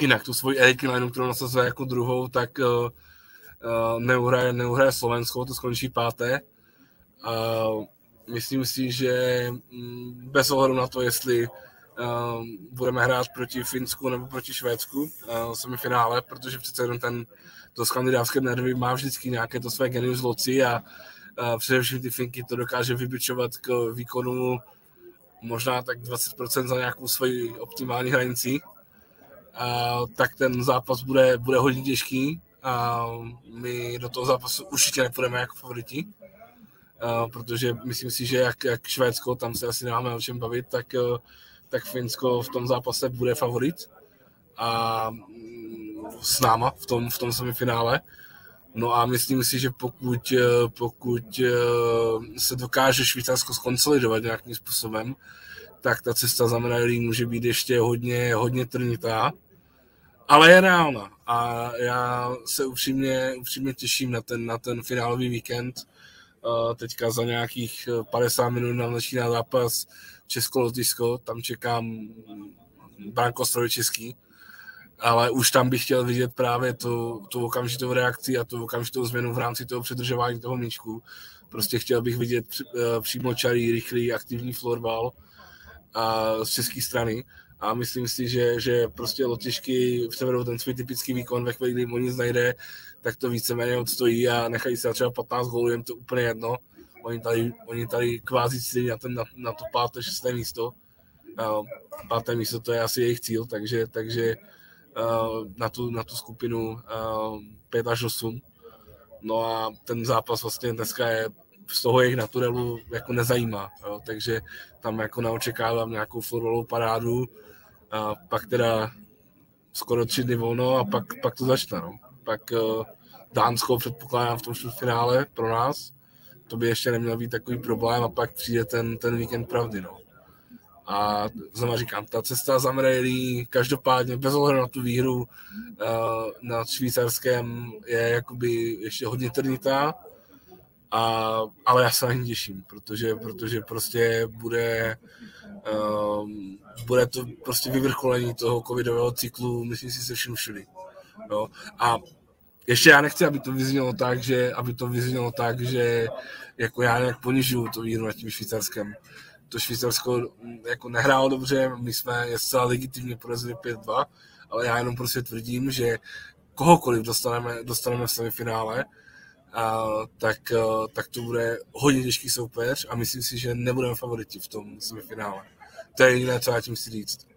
jinak tu svoji elitní lineu, kterou nasazuje jako druhou, tak uh, neuhraje, neuhraje Slovensko, to skončí páté. A myslím si, že bez ohledu na to, jestli budeme hrát proti Finsku nebo proti Švédsku v semifinále, protože přece jenom ten, to skandinávské nervy má vždycky nějaké to své genius loci a především ty Finky to dokáže vybičovat k výkonu možná tak dvacet procent za nějakou svoji optimální hranici. A tak ten zápas bude, bude hodně těžký a my do toho zápasu určitě nepůjdeme jako favoriti, protože myslím si, že jak, jak Švédsko, tam se asi nemáme o čem bavit, tak, tak Finsko v tom zápase bude favorit a s náma v tom, v tom semifinále. No a myslím si, že pokud, pokud se dokáže Švýcarsko skonsolidovat nějakým způsobem, tak ta cesta za medailí může být ještě hodně, hodně trnitá, ale je reálná. A já se upřímně, upřímně těším na ten, na ten finálový víkend. Teďka za nějakých padesát minut nám začíná zápas Česko-Lotyšsko, tam čekám brankostroj český, ale už tam bych chtěl vidět právě tu, tu okamžitou reakci a tu okamžitou změnu v rámci toho předržování toho míčku. Prostě chtěl bych vidět přímočarý, rychlý, aktivní florbal a z české strany a myslím si, že, že prostě Lotyšky převedou ten svůj typický výkon, ve chvíli, kdy jim o nic najde, tak to víceméně odstojí a nechají se třeba patnáct gólů, jim to úplně jedno. Oni tady, oni tady kvázi cílí na, ten, na, na to páté, šesté místo. Uh, páté místo to je asi jejich cíl, takže, takže uh, na, tu, na tu skupinu uh, pět až osm. No a ten zápas vlastně dneska je z toho jejich naturelu jako nezajímá, jo? Takže tam jako neočekávám nějakou florbalovou parádu a pak teda skoro tři dny volno a pak, pak to začne. No? Pak uh, Dánsko předpokládám v tom finále pro nás, to by ještě neměl být takový problém a pak přijde ten, ten víkend pravdy. No? A znamená říkám, ta cesta za medailí každopádně bez ohledu na tu výhru uh, nad Švýcarském je jakoby ještě hodně trnitá. A, ale já se na ní těším, protože, protože prostě bude, um, bude to prostě vyvrcholení toho covidového cyklu, myslím si se vším všudy. No. A ještě já nechci, aby to vyznělo tak, že, aby to vyznělo tak, že jako já nějak ponižuju to výhru nad tím Švýcarskem. To Švýcarsko jako nehrálo dobře, my jsme je zcela legitimně porazili pět dva, ale já jenom prostě tvrdím, že kohokoliv dostaneme, dostaneme v semifinále, A, tak, tak to bude hodně těžký soupeř a myslím si, že nebudeme favoriti v tom semifinále. To je jediné, co já tím chci říct.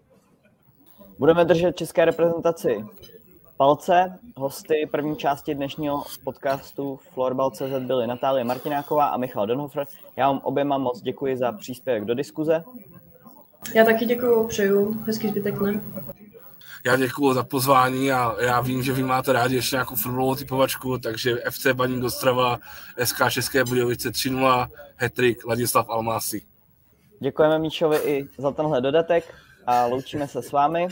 Budeme držet české reprezentaci palce. Hosty první části dnešního podcastu Florbal tečka cé zet byli Natálie Martináková a Michal Danho Framič. Já vám oběma moc děkuji za příspěvek do diskuze. Já taky děkuji, přeju hezký zbytek dne. Já děkuju za pozvání a já vím, že vy máte rádi ještě nějakou fotbalovou typovačku, takže ef cé Baník Ostrava, es ká České Budějovice tři nula, hattrick Ladislav Almási. Děkujeme Míčovi i za tenhle dodatek a loučíme se s vámi.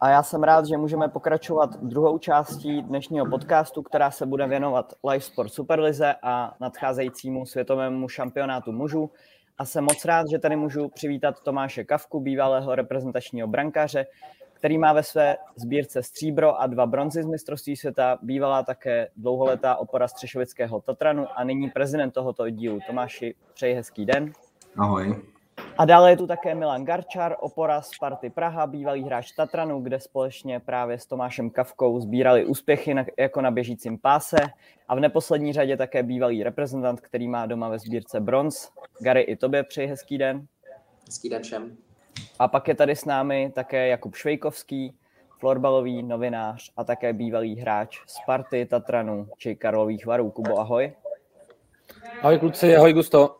A já jsem rád, že můžeme pokračovat druhou částí dnešního podcastu, která se bude věnovat Live Sport Superlize a nadcházejícímu světovému šampionátu mužů. A jsem moc rád, že tady můžu přivítat Tomáše Kafku, bývalého reprezentačního brankáře, který má ve své sbírce stříbro a dva bronzy z mistrovství světa, bývalá také dlouholetá opora střešovického Tatranu a nyní prezident tohoto oddílu. Tomáši, přeji hezký den. Ahoj. A dále je tu také Milan Garčar, opora Sparty Praha, bývalý hráč Tatranu, kde společně právě s Tomášem Kafkou sbírali úspěchy na, jako na běžícím páse. A v neposlední řadě také bývalý reprezentant, který má doma ve sbírce bronz. Gary, i tobě přeji hezký den. Hezký den všem. A pak je tady s námi také Jakub Švejkovský, florbalový novinář a také bývalý hráč Sparty, Tatranu či Karlových Varů. Kubo, ahoj. Ahoj kluci, ahoj Gusto.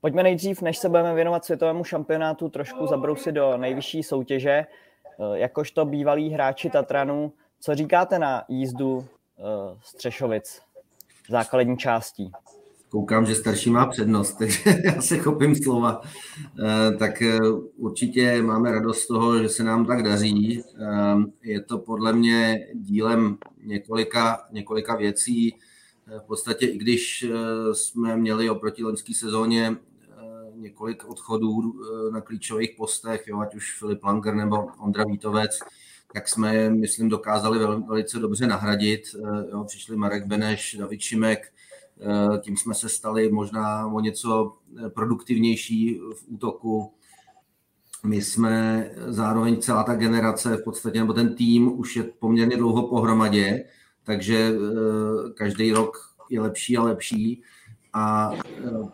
Pojďme nejdřív, než se budeme věnovat světovému šampionátu, trošku zabrousit do nejvyšší soutěže. Jakožto bývalí hráči Tatranu, co říkáte na jízdu Střešovic základní částí? Koukám, že starší má přednost, takže já se chopím slova. Tak určitě máme radost z toho, že se nám tak daří. Je to podle mě dílem několika, několika věcí. V podstatě, i když jsme měli oproti loňské sezóně několik odchodů na klíčových postech, jo, ať už Filip Langer nebo Ondra Vítovec, tak jsme je, myslím, dokázali vel, velice dobře nahradit. Jo, přišli Marek Beneš, David Šimek, tím jsme se stali možná o něco produktivnější v útoku. My jsme zároveň celá ta generace v podstatě, nebo ten tým už je poměrně dlouho pohromadě, takže každý rok je lepší a lepší. A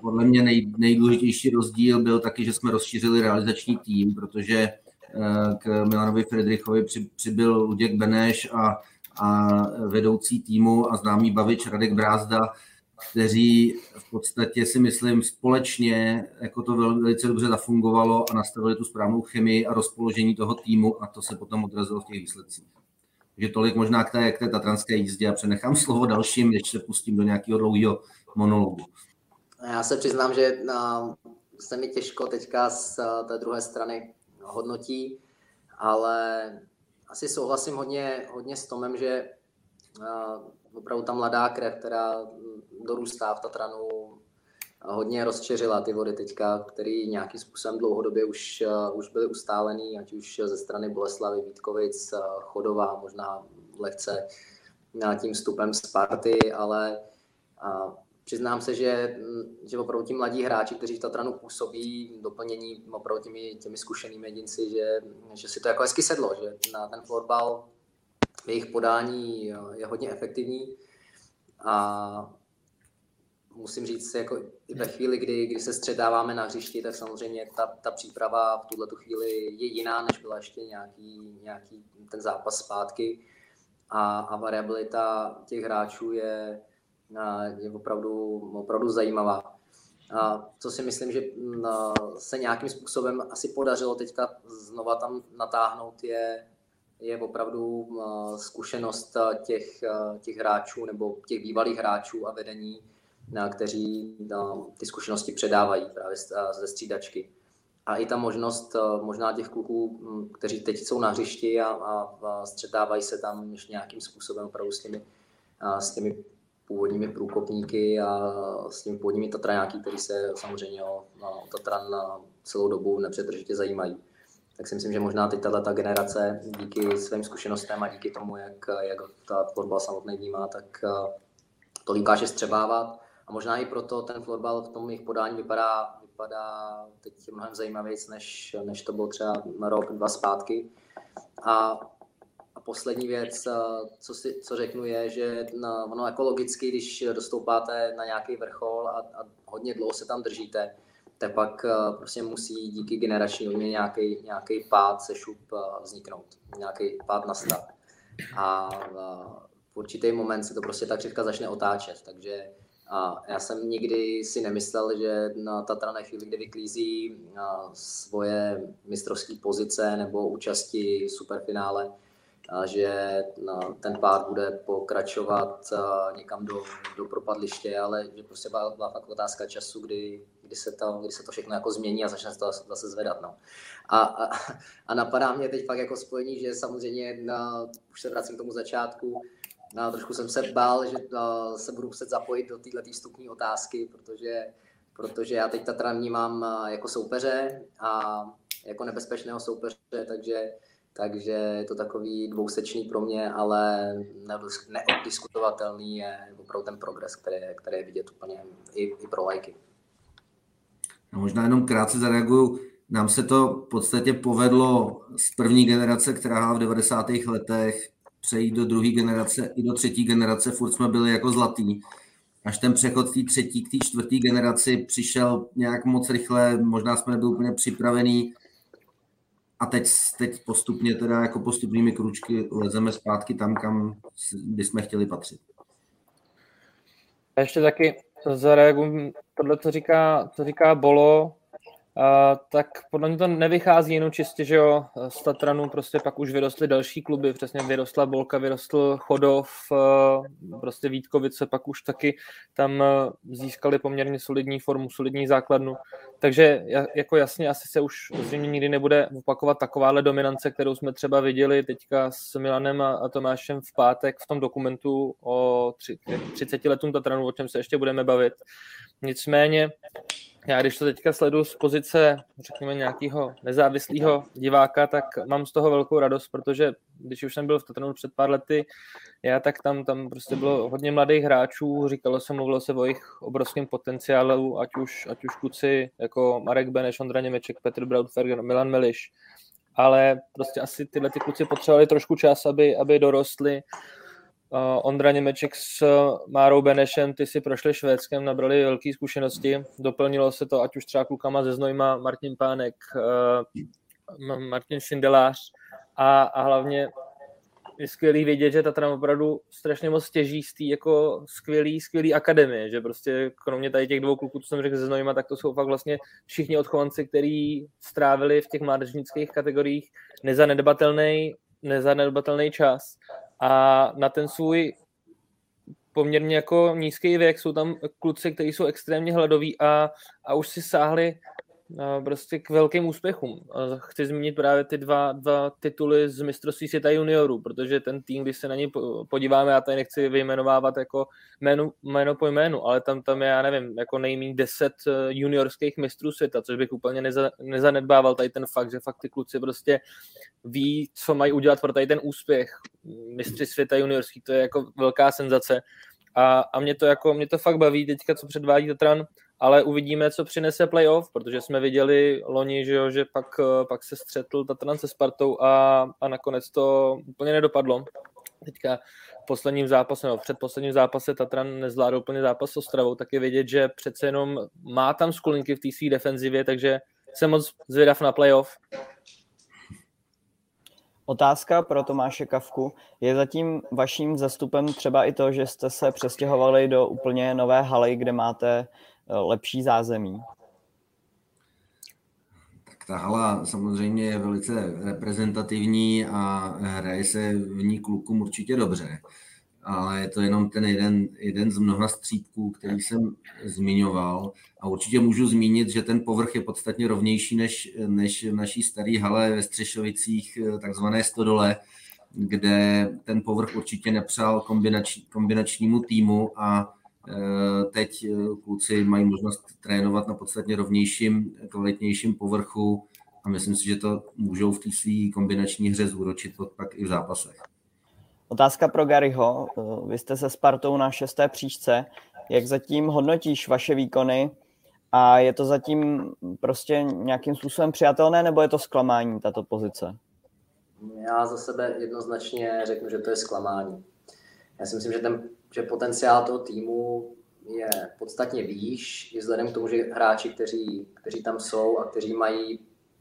podle mě nej, nejdůležitější rozdíl byl taky, že jsme rozšířili realizační tým, protože k Milanovi Friedrichovi při, přibyl Luděk Beneš a, a vedoucí týmu a známý bavič Radek Brázda, kteří v podstatě si myslím společně, jako to velice dobře zafungovalo a nastavili tu správnou chemii a rozpoložení toho týmu a to se potom odrazilo v těch výsledcích. Takže tolik možná k té, k té tatranské jízdě a přenechám slovo dalším, než se pustím do nějakého dlouhého monologu. Já se přiznám, že se mi těžko teďka z té druhé strany hodnotí, ale asi souhlasím hodně, hodně s Tomem, že opravdu ta mladá krev, která dorůstá v Tatranu, hodně rozšířila ty vody teďka, který nějakým způsobem dlouhodobě už, už byly ustálený, ať už ze strany Boleslavy, Vítkovic, Chodova, možná lehce tím vstupem Sparty, ale a přiznám se, že, že opravdu ti mladí hráči, kteří v Tatranu působí, doplnění opravdu těmi, těmi zkušenými jedinci, že, že si to jako hezky sedlo, že na ten florbal v jejich podání je hodně efektivní a musím říct, jako i ve chvíli, kdy, kdy se střetáváme na hřišti, tak samozřejmě ta, ta příprava v tuhletu chvíli je jiná, než byla ještě nějaký, nějaký ten zápas zpátky a, a variabilita těch hráčů je, je opravdu, opravdu zajímavá. A co si myslím, že se nějakým způsobem asi podařilo teďka znova tam natáhnout, je je opravdu zkušenost těch, těch hráčů nebo těch bývalých hráčů a vedení, kteří ty zkušenosti předávají právě ze střídačky. A i ta možnost možná těch kluků, kteří teď jsou na hřišti a, a střetávají se tam ještě nějakým způsobem opravdu s těmi, s těmi původními průkopníky a s těmi původními tatraňáky, kteří se samozřejmě o, o Tatran celou dobu nepřetržitě zajímají. Tak si myslím, že možná teď tato generace díky svým zkušenostem a díky tomu, jak, jak ta florbal samotný vnímá, tak to dokáže střebávat. A možná i proto ten florbal v tom jejich podání vypadá, vypadá teď mnohem zajímavější, než, než to bylo třeba rok, dva zpátky. A, a poslední věc, co, si, co řeknu, je, že na, ono ekologicky, když dostoupáte na nějaký vrchol a, a hodně dlouho se tam držíte, tak pak prostě musí díky generační odměně nějaký, nějaký pád sešup vzniknout, nějaký pád nastat. A v určitý moment se to prostě ta křivka začne otáčet. Takže já jsem nikdy si nemyslel, že na Tatran na chvíli, kdy vyklízí svoje mistrovské pozice nebo účasti v superfinále, že ten pád bude pokračovat někam do, do propadliště, ale že prostě byla fakt otázka času, kdy, kdy, se to, kdy se to všechno jako změní a začne se to zase zvedat. No. A, a, a napadá mě teď fakt jako spojení, že samozřejmě na, už se vracím k tomu začátku, na, trošku jsem se bál, že na, se budu muset zapojit do této vstupní otázky, protože, protože já teď Tatran vnímám jako soupeře a jako nebezpečného soupeře, takže Takže je to takový dvousečný pro mě, ale neoddiskutovatelný je opravdu ten progres, který, který je vidět úplně i, i pro lajky. No, možná jenom krátce zareaguju. Nám se to v podstatě povedlo z první generace, která v devadesátých letech, přejít do druhé generace i do třetí generace, furt jsme byli jako zlatý. Až ten přechod z té třetí k té čtvrtý generaci přišel nějak moc rychle, možná jsme nebyli úplně připravený. A teď, teď postupně, teda jako postupnými kručky lezeme zpátky tam, kam bychom chtěli patřit. Ještě taky zareaguji tohle, co říká, co říká Bolo, a, tak podle mě to nevychází jenom čistě, že jo, z Tatranu prostě pak už vyrostly další kluby, přesně vyrostla Bolka, vyrostl Chodov, prostě Vítkovice, pak už taky tam získali poměrně solidní formu, solidní základnu. Takže jako jasně, asi se už zřejmě nikdy nebude opakovat takováhle dominance, kterou jsme třeba viděli teďka s Milanem a Tomášem v pátek v tom dokumentu o třiceti letům Tatranu, o čem se ještě budeme bavit. Nicméně já když to teďka sleduju z pozice, řekněme, nějakého nezávislého diváka, tak mám z toho velkou radost, protože když už jsem byl v Tatranu před pár lety, já tak tam, tam prostě bylo hodně mladých hráčů, říkalo se, mluvilo se o jejich obrovském potenciálu, ať už, ať už kluci jako Marek Beneš, Ondra Němeček, Petr Brautferger, Milan Miliš, ale prostě asi tyhle ty kluci potřebovali trošku čas, aby, aby dorostli. Uh, Ondra Němeček s Márou Benešem, ty si prošli Švédskem, nabrali velké zkušenosti, doplnilo se to, ať už třeba klukama ze Znojma, Martin Pánek, uh, Martin Sindelář a, a hlavně je skvělý vědět, že Tatran opravdu strašně moc těží z té jako skvělý, skvělý akademie, že prostě kromě tady těch dvou kluků, co jsem řekl ze Znojma, tak to jsou fakt vlastně všichni odchovanci, který strávili v těch mládežnických kategoriích nezanedbatelný, nezanedbatelný čas. A na ten svůj poměrně jako nízký věk jsou tam kluci, kteří jsou extrémně hladoví a, a už si sáhli prostě k velkým úspěchům. Chci zmínit právě ty dva, dva tituly z mistrovství světa juniorů, protože ten tým, když se na ně podíváme, já tady nechci vyjmenovávat jako jméno, jméno po jménu, ale tam, tam je, já nevím, jako nejméně deset juniorských mistrů světa, což bych úplně neza, nezanedbával tady ten fakt, že fakt ty kluci prostě ví, co mají udělat pro tady ten úspěch. Mistři světa juniorský, to je jako velká senzace. A, a mě to jako, mě to fakt baví teďka, co předvádí Tatran, ale uvidíme, co přinese playoff, protože jsme viděli loni, že, jo, že pak, pak se střetl Tatran se Spartou a, a nakonec to úplně nedopadlo. Teďka v posledním zápase, no před posledním zápase Tatran nezvládl úplně zápas s Ostravou, tak je vidět, že přece jenom má tam skulinky v té své defenzivě, takže jsem moc zvědav na playoff. Otázka pro Tomáše Kafku. Je zatím vaším zastupem třeba i to, že jste se přestěhovali do úplně nové haly, kde máte lepší zázemí? Tak ta hala samozřejmě je velice reprezentativní a hraje se v ní klukům určitě dobře. Ale je to jenom ten jeden, jeden z mnoha střípků, který jsem zmiňoval. A určitě můžu zmínit, že ten povrch je podstatně rovnější než, než v naší staré hale ve Střešovicích, takzvané Stodole, kde ten povrch určitě nepřál kombinač, kombinačnímu týmu a teď kluci mají možnost trénovat na podstatně rovnějším, kvalitnějším povrchu a myslím si, že to můžou v té své kombinační hře zúročit pak i v zápasech. Otázka pro Garyho. Vy jste se Spartou na šesté příčce. Jak zatím hodnotíš vaše výkony a je to zatím prostě nějakým způsobem přijatelné, nebo je to zklamání, tato pozice? Já za sebe jednoznačně řeknu, že to je zklamání. Já si myslím, že, ten, že potenciál toho týmu je podstatně výš, i vzhledem k tomu, že hráči, kteří, kteří tam jsou a kteří mají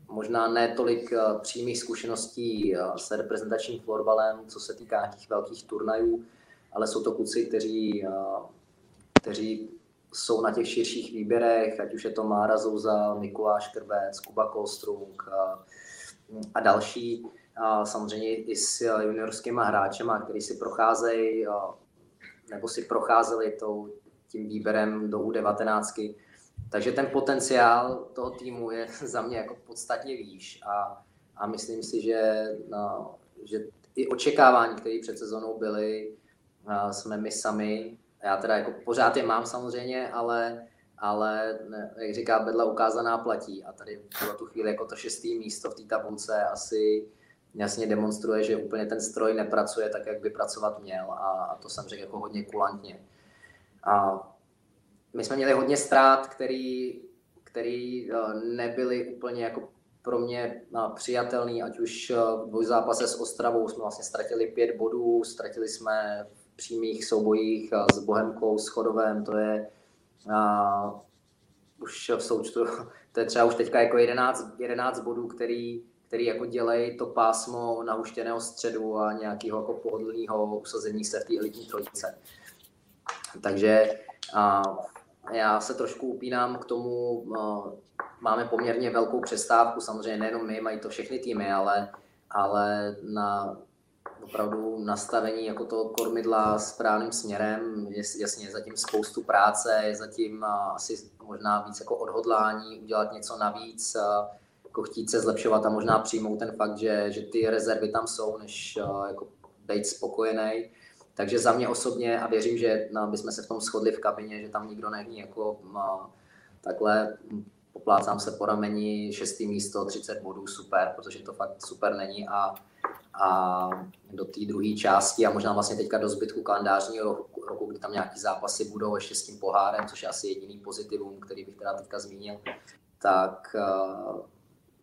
možná ne tolik přímých zkušeností s reprezentačním florbalem, co se týká těch velkých turnajů, ale jsou to kluci, kteří, kteří jsou na těch širších výběrech, ať už je to Mára Zouza, Mikuláš Krbec, Kuba Kolstrung a další. A samozřejmě i s juniorskými hráčema, kteří si procházejí nebo si procházeli tím výběrem do U devatenáct. Takže ten potenciál toho týmu je za mě jako podstatně výš a, a myslím si, že, no, že i očekávání, které před sezónou byly, jsme my sami. Já teda jako pořád je mám samozřejmě, ale, ale ne, jak říká Bedla, ukázaná platí. A tady v tu chvíli jako to šestý místo v té tabulce asi jasně demonstruje, že úplně ten stroj nepracuje tak, jak by pracovat měl. A, a to jsem řekl jako hodně kulantně. A my jsme měli hodně ztrát, který, který nebyly úplně jako pro mě přijatelný, ať už v dvojzápase s Ostravou jsme vlastně ztratili pět bodů, ztratili jsme v přímých soubojích s Bohemkou, s Chodovem, to je uh, už v součtu, to je třeba už teďka jako jedenáct bodů, který, který jako dělají to pásmo nahuštěného středu a nějakého jako pohodlného usazení se v té elitní trojice. Takže uh, já se trošku upínám k tomu, máme poměrně velkou přestávku, samozřejmě nejenom my, mají to všechny týmy, ale, ale na opravdu nastavení jako toho kormidla správným směrem, je, jasně je zatím spoustu práce, je zatím asi možná víc jako odhodlání udělat něco navíc, jako chtít se zlepšovat a možná přijmout ten fakt, že, že ty rezervy tam jsou, než jako být spokojený. Takže za mě osobně, a věřím, že bychom se v tom shodli v kabině, že tam nikdo není jako takhle poplácám se po rameni, šestý místo, třicet bodů, super, protože to fakt super není a, a do té druhé části a možná vlastně teďka do zbytku kalendářního roku, roku, kdy tam nějaký zápasy budou ještě s tím pohárem, což je asi jediný pozitivum, který bych teda teďka zmínil, tak uh,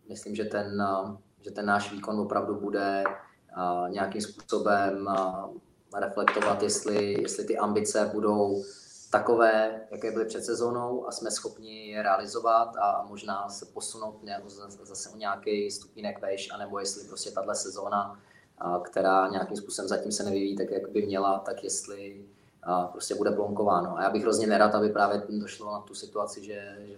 myslím, že ten, uh, že ten náš výkon opravdu bude uh, nějakým způsobem uh, reflektovat, jestli, jestli ty ambice budou takové, jaké byly před sezónou a jsme schopni je realizovat a možná se posunout zase o nějaký stupínek vejš, anebo jestli prostě tato sezóna, která nějakým způsobem zatím se nevyvíjí tak, jak by měla, tak jestli prostě bude plonkováno. A já bych hrozně nerad, aby právě došlo na tu situaci, že, že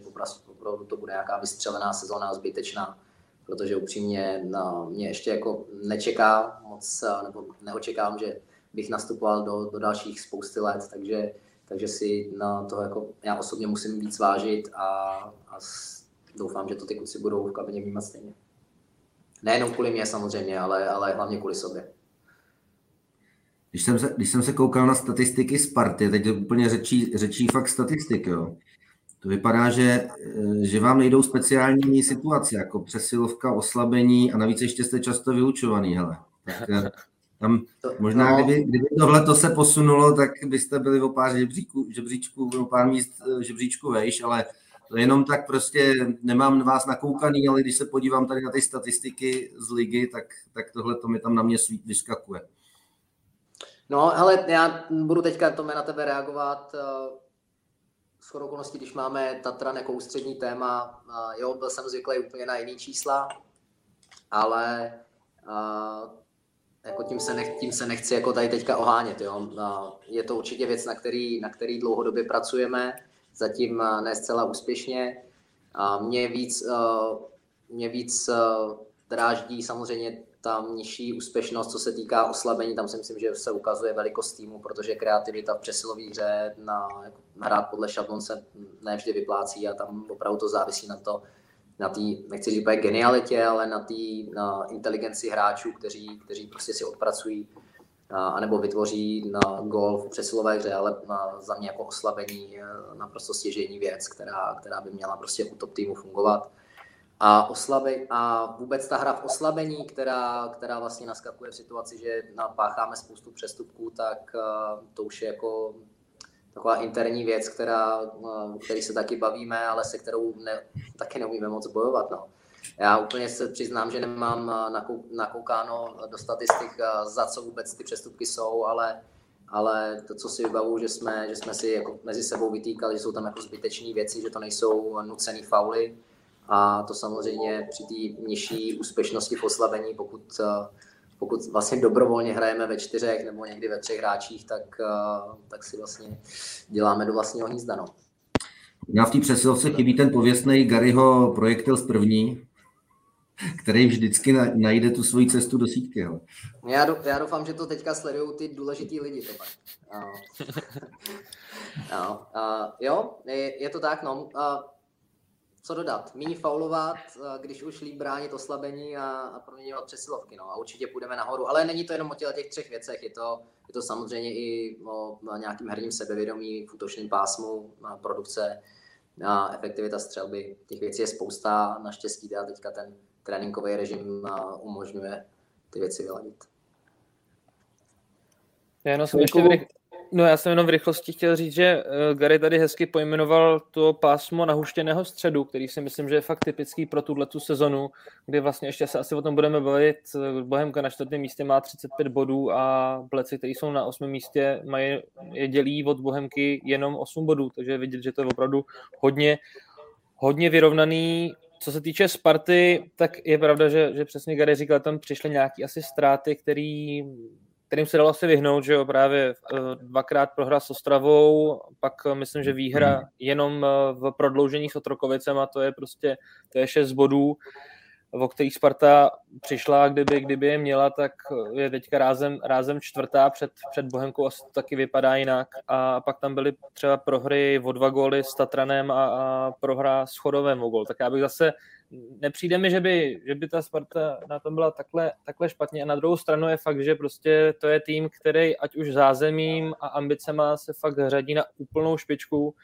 opravdu to bude nějaká vystřelená sezóna zbytečná, protože upřímně no, mě ještě jako nečeká moc, nebo neočekávám, že bych nastupoval do, do dalších spousty let, takže Takže si na to jako já osobně musím víc vážit a, a doufám, že to ty kluci budou v kabině vnímat stejně. Nejenom kvůli mě samozřejmě, ale, ale hlavně kvůli sobě. Když jsem, se, když jsem se koukal na statistiky Sparty, teď je úplně řečí, řečí fakt statistik, jo. To vypadá, že, že vám nejdou speciální situace, jako přesilovka, oslabení a navíc ještě jste často vyučovaný, hele. Tak, tam možná, no. kdyby, kdyby tohle to se posunulo, tak byste byli o pár žebříčků, žebříčků, o pár míst žebříčku vejš, ale to jenom tak prostě nemám vás nakoukaný, ale když se podívám tady na ty statistiky z ligy, tak, tak tohle to mi tam na mě svít vyskakuje. No, ale já budu teďka, Tome, na tebe reagovat shodou okolností, když máme Tatran jako ústřední téma. Jo, byl jsem zvyklý úplně na jiný čísla, ale... Jako tím, se nech, tím se nechci jako tady teďka ohánět. Jo? Je to určitě věc, na který, na který dlouhodobě pracujeme, zatím ne zcela úspěšně. Mě víc, mě víc dráždí samozřejmě ta nižší úspěšnost, co se týká oslabení. Tam si myslím, že se ukazuje velikost týmu, protože kreativita v přesilové hře na, jako, hrát podle šablon se ne vždy vyplácí a tam opravdu to závisí na to, na té, nechci říct genialitě, ale na té na inteligenci hráčů, kteří, kteří prostě si odpracují a, anebo vytvoří na gól v přesilové hře, ale na, za mě jako oslabení naprosto stěžejní věc, která, která by měla prostě u top týmu fungovat. A, oslabe, a vůbec ta hra v oslabení, která, která vlastně naskakuje v situaci, že napácháme spoustu přestupků, tak a, to už je jako... taková interní věc, která, o který se taky bavíme, ale se kterou ne, taky neumíme moc bojovat. No. Já úplně se přiznám, že nemám nakou, nakoukáno do statistik, za co vůbec ty přestupky jsou, ale, ale to, co si vybavuju, že jsme, že jsme si jako mezi sebou vytýkali, že jsou tam jako zbytečné věci, že to nejsou nucené fauly. A to samozřejmě při té nižší úspěšnosti v oslabení, pokud, pokud vlastně dobrovolně hrajeme ve čtyřech nebo někdy ve třech hráčích, tak, tak si vlastně děláme do vlastního hnízda. No. Já v té přesilovce chybí ten pověstný Garyho projektil z první, který vždycky najde tu svoji cestu do sítky. Ale. Já, do, já doufám, že to teďka sledují ty důležitý lidi. To no. No. Uh, jo, je, je to tak, no. Uh, Co dodat? Míň faulovat, když už líp bránit oslabení a, a proměňovat přesilovky. No. A určitě půjdeme nahoru. Ale není to jenom o těch třech věcech. Je to, je to samozřejmě i o nějakým herním sebevědomí, v útočném pásmu, produkce, a efektivita střelby. Těch věcí je spousta. Naštěstí teda teďka ten tréninkový režim umožňuje ty věci vyladit. Já jenom jsem ještě vrych... No já jsem jenom v rychlosti chtěl říct, že Gary tady hezky pojmenoval to pásmo nahuštěného středu, který si myslím, že je fakt typický pro tuhletu sezonu, kdy vlastně ještě se asi o tom budeme bavit. Bohemka na čtvrtém místě má třicet pět bodů a Bleci, kteří jsou na osmém místě, mají, je dělí od Bohemky jenom osm bodů, takže vidět, že to je opravdu hodně, hodně vyrovnaný. Co se týče Sparty, tak je pravda, že, že přesně Gary říkal, tam přišly nějaké asi ztráty, které... kterým se dalo asi vyhnout, že jo, právě dvakrát prohra s Ostravou, pak myslím, že výhra jenom v prodloužení s Otrokovicema, to je prostě, to je šest bodů, o kterých Sparta přišla, kdyby, kdyby je měla, tak je teďka rázem, rázem čtvrtá před, před Bohemkou, asi taky vypadá jinak. A pak tam byly třeba prohry o dva góly s Tatranem a, a prohra s Chodovem o gól. Tak já bych zase, nepřijde mi, že by, že by ta Sparta na tom byla takhle, takhle špatně. A na druhou stranu je fakt, že prostě to je tým, který ať už zázemím a ambicema se fakt řadí na úplnou špičku,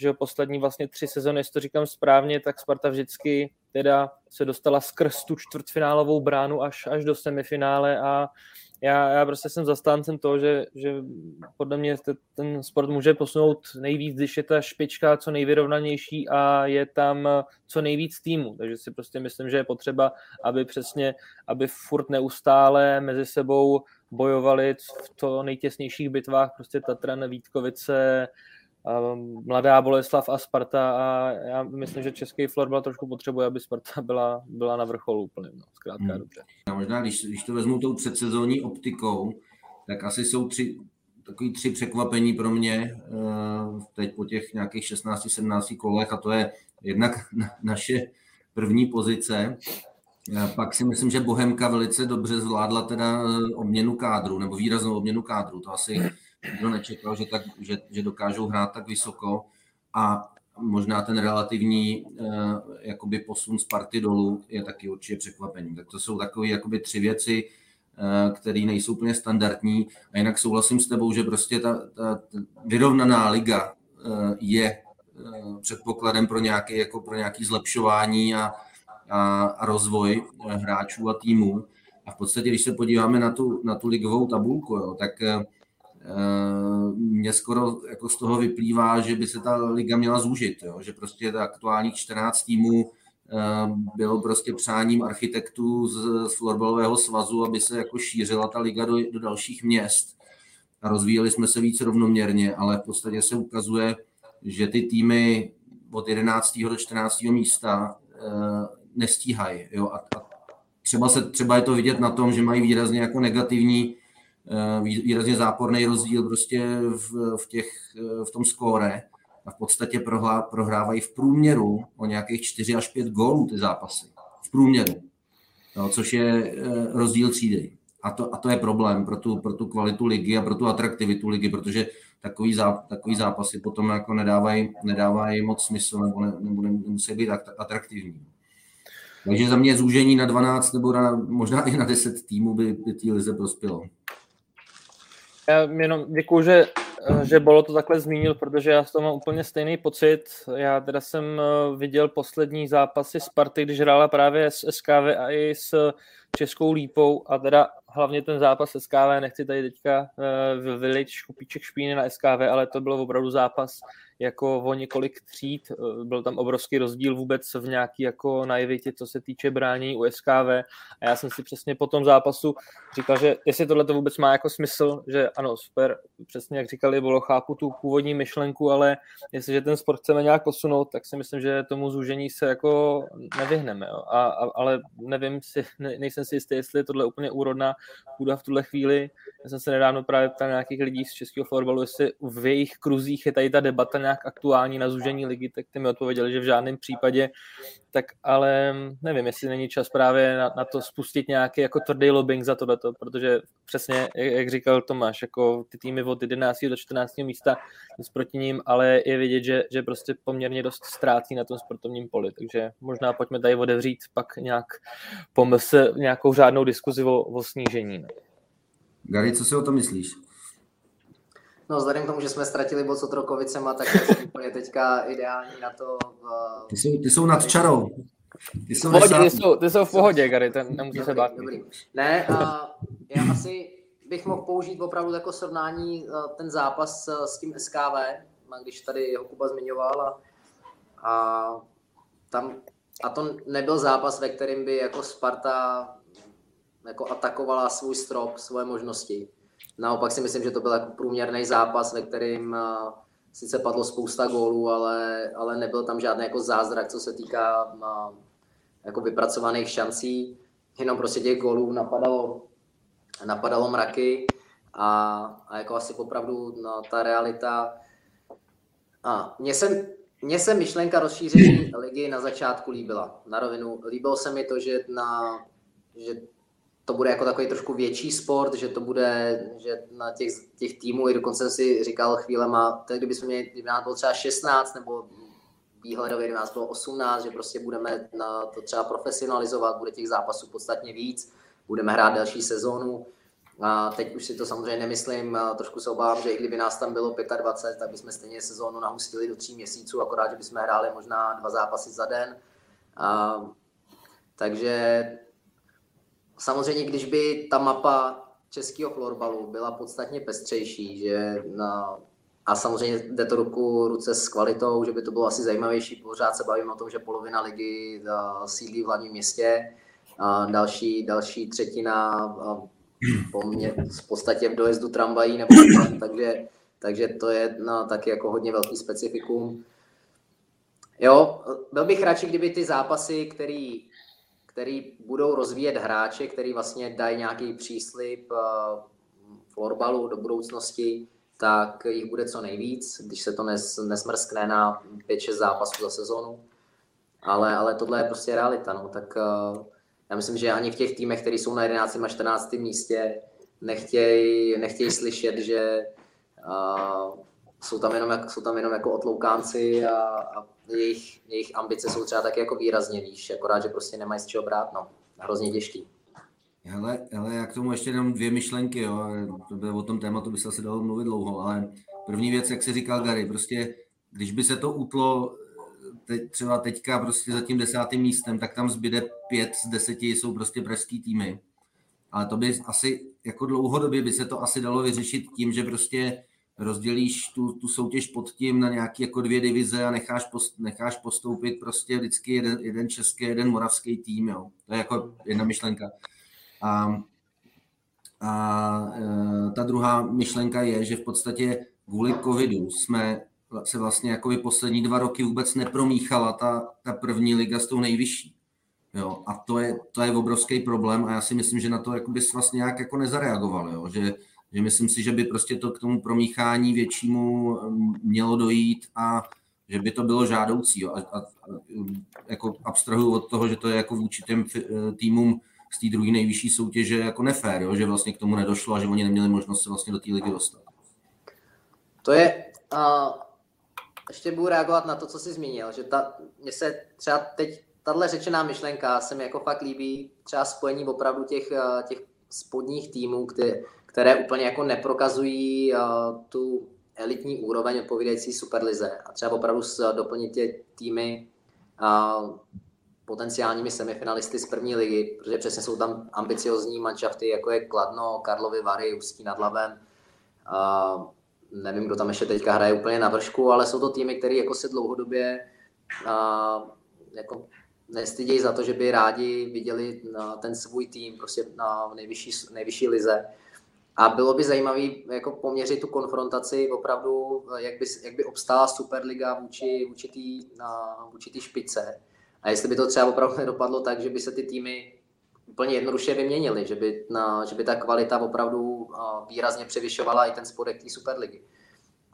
že poslední vlastně tři sezony, jestli to říkám správně, tak Sparta vždycky teda se dostala skrz tu čtvrtfinálovou bránu až, až do semifinále a já, já prostě jsem zastáncem toho, že, že podle mě ten sport může posunout nejvíc, když je ta špička co nejvyrovnanější a je tam co nejvíc týmů, takže si prostě myslím, že je potřeba, aby přesně, aby furt neustále mezi sebou bojovali v to nejtěsnějších bitvách, prostě Tatran, Vítkovice, Mladá Boleslav a Sparta a já myslím, že český florbal trošku potřebuje, aby Sparta byla, byla na vrcholu úplně, no, zkrátka hmm. dobře. A možná, když, když to vezmu tou předsezónní optikou, tak asi jsou tři, takový tři překvapení pro mě teď po těch nějakých šestnácti sedmnácti kolech a to je jednak naše první pozice. Pak si myslím, že Bohemka velice dobře zvládla teda obměnu kádru, nebo výraznou obměnu kádru, to asi nikdo nečekal, že, tak, že, že dokážou hrát tak vysoko a možná ten relativní eh, jakoby posun Sparty dolů je taky určitě překvapení. Tak to jsou takové jakoby tři věci, eh, které nejsou úplně standardní a jinak souhlasím s tebou, že prostě ta, ta, ta vyrovnaná liga eh, je eh, předpokladem pro nějaké jako pro nějaké zlepšování a, a, a rozvoj eh, hráčů a týmů a v podstatě, když se podíváme na tu, na tu ligovou tabulku, jo, tak eh, mně skoro jako z toho vyplývá, že by se ta liga měla zúžit, jo? Že prostě ta aktuálních čtrnáct týmů bylo prostě přáním architektů z, z florbalového svazu, aby se jako šířila ta liga do, do dalších měst a rozvíjeli jsme se víc rovnoměrně, ale v podstatě se ukazuje, že ty týmy od jedenáctého do čtrnáctého místa nestíhají. Jo? A, a třeba, se, třeba je to vidět na tom, že mají výrazně jako negativní výrazně záporný rozdíl prostě v, v, těch, v tom skóre a v podstatě prohlá, prohrávají v průměru o nějakých čtyři až pět gólů ty zápasy. V průměru, no, což je rozdíl třídy. A to, a to je problém pro tu, pro tu kvalitu ligy a pro tu atraktivitu ligy, protože takový, zá, takový zápasy potom jako nedávají, nedávají moc smysl nebo, ne, nebo nemusí být atraktivní. Takže za mě zúžení na dvanáct nebo na, možná i na deset týmů by, by té lize prospělo. Já jenom děkuju, že, že Bolo to takhle zmínil, protože já z toho mám úplně stejný pocit. Já teda jsem viděl poslední zápasy Sparty, když hrála právě s S K V a i s Českou Lípou a teda hlavně ten zápas s S K V, nechci tady teďka vylit škupíček špíny na S K V, ale to byl opravdu zápas jako o několik tříd, byl tam obrovský rozdíl vůbec v nějaký jako naivitě, co se týče brání u S K V a já jsem si přesně po tom zápasu říkal, že jestli tohle to vůbec má jako smysl, že ano, super, přesně jak říkali, bylo chápu tu původní myšlenku, ale jestliže ten sport chceme nějak posunout, tak si myslím, že tomu zúžení se jako nevyhneme, jo. A, a, ale nevím si, ne, nejsem si jistý, jestli je tohle úplně úrodná půda v tuhle chvíli. Já jsem se nedávno právě ptal nějakých lidí z českého florbalu, jestli v jejich kruzích je tady ta debata nějak aktuální na zúžení ligy, tak ty mi odpověděli, že v žádném případě, tak ale nevím, jestli není čas právě na, na to spustit nějaký jako tvrdý lobbying za tohleto, protože přesně, jak říkal Tomáš, jako ty týmy od jedenáctého do čtrnáctého místa, nic proti ním, ale je vidět, že, že prostě poměrně dost ztrácí na tom sportovním poli, takže možná pojďme tady otevřít pak nějak pomysl, nějakou řádnou diskuzi o, o snížení. Gary, co si o tom myslíš? No, vzhledem k tomu, že jsme ztratili bod s Otrokovicema, tak je to úplně teďka ideální na to. V... Ty, jsou, ty jsou nad čarou. Ty jsou, pohodě, ty jsou, ty jsou v pohodě, Gary, ten nemusí se bát. Dobrý. Ne, a já asi bych mohl použít opravdu jako srovnání ten zápas s tím S K V, když tady ho Kuba zmiňoval. A, a, tam, a to nebyl zápas, ve kterém by jako Sparta jako atakovala svůj strop, svoje možnosti. Naopak si myslím, že to byl jako průměrný zápas, ve kterém uh, sice padlo spousta gólů, ale, ale nebyl tam žádný jako zázrak, co se týká uh, jako vypracovaných šancí. Jenom prostě těch gólů napadalo, napadalo mraky a, a jako asi opravdu no, ta realita. A mně se, mně se myšlenka rozšíření ligy na začátku líbila. Na rovinu líbilo se mi to, že na... Že to bude jako takový trošku větší sport, že to bude, že na těch, těch týmů, i dokonce jsem si říkal chvílema, tak kdybychom měli, kdyby nás bylo třeba šestnáct, nebo výhledově, kdyby nás bylo osmnáct, že prostě budeme na to třeba profesionalizovat, bude těch zápasů podstatně víc, budeme hrát další sezónu, Teď už si to samozřejmě nemyslím, trošku se obávám, že i kdyby nás tam bylo dvacet pět, tak bychom stejně sezónu nahustili do tří měsíců, akorát, že bychom hráli možná dva zápasy za den. Takže samozřejmě, když by ta mapa českého florbalu byla podstatně pestřejší, že na, a samozřejmě jde to ruku ruce s kvalitou, že by to bylo asi zajímavější, pořád se bavíme o tom, že polovina ligy sídlí v hlavním městě, a další, další třetina po mně, v podstatě v dojezdu tramvají, nebo takže, takže to je no, taky jako hodně velký specifikum. Jo, byl bych radši, kdyby ty zápasy, který, který budou rozvíjet hráče, který vlastně dají nějaký příslib florbalu do budoucnosti, tak jich bude co nejvíc, když se to nes, nesmrskne na pět šest zápasů za sezonu. Ale, ale tohle je prostě realita. No. Tak já myslím, že ani v těch týmech, které jsou na jedenáctém a čtrnáctém místě, nechtějí nechtěj slyšet, že uh, jsou tam jenom, jsou tam jenom jako otloukánci a, a jejich, jejich ambice jsou třeba taky jako výrazně výš, akorát, že prostě nemají z čeho brát, no. Hrozně těžký. Hele, hele, já k tomu ještě jenom dvě myšlenky, jo. O tom tématu by se asi dalo mluvit dlouho, ale první věc, jak se říkal Gary, prostě, když by se to utlo teď, třeba teďka prostě za tím desátým místem, tak tam zbyde pět z deseti jsou prostě pražský týmy. Ale to by asi, jako dlouhodobě by se to asi dalo vyřešit tím, že prostě rozdělíš tu, tu soutěž pod tím na nějaké jako dvě divize a necháš, post, necháš postoupit prostě vždycky jeden, jeden český, jeden moravský tým, jo. To je jako jedna myšlenka. A, a ta druhá myšlenka je, že v podstatě kvůli covidu jsme se vlastně jako poslední dva roky vůbec nepromíchala ta, ta první liga s tou nejvyšší. Jo, a to je, to je obrovský problém a já si myslím, že na to jakoby vlastně nějak jako nezareagoval, jo, že že myslím si, že by prostě to k tomu promíchání většímu mělo dojít a že by to bylo žádoucí. Jo. A, a, jako abstrahuju od toho, že to je jako vůči těm týmům z té druhé nejvyšší soutěže jako nefér, jo, že vlastně k tomu nedošlo a že oni neměli možnost se vlastně do té ligy dostat. To je, uh, ještě budu reagovat na to, co jsi zmínil, že ta, mně se třeba teď, tahle řečená myšlenka se mi jako fakt líbí, třeba spojení opravdu těch, těch spodních týmů, které které úplně jako neprokazují uh, tu elitní úroveň odpovídající superlize. A třeba opravdu s, doplnit tě týmy uh, potenciálními semifinalisty z první ligy, protože přesně jsou tam ambiciozní manšafty, jako je Kladno, Karlovy Vary, Ústí nad Labem. Uh, nevím, kdo tam ještě teďka hraje úplně na vršku, ale jsou to týmy, které jako se dlouhodobě uh, jako nestydějí za to, že by rádi viděli uh, ten svůj tým prostě na nejvyšší, nejvyšší lize. A bylo by zajímavé jako poměřit tu konfrontaci opravdu, jak by, jak by obstála Superliga vůči, vůči tý, na, vůči tý špice. A jestli by to třeba opravdu nedopadlo tak, že by se ty týmy úplně jednoduše vyměnily, že by, na, že by ta kvalita opravdu výrazně převyšovala i ten spodek té Superligy.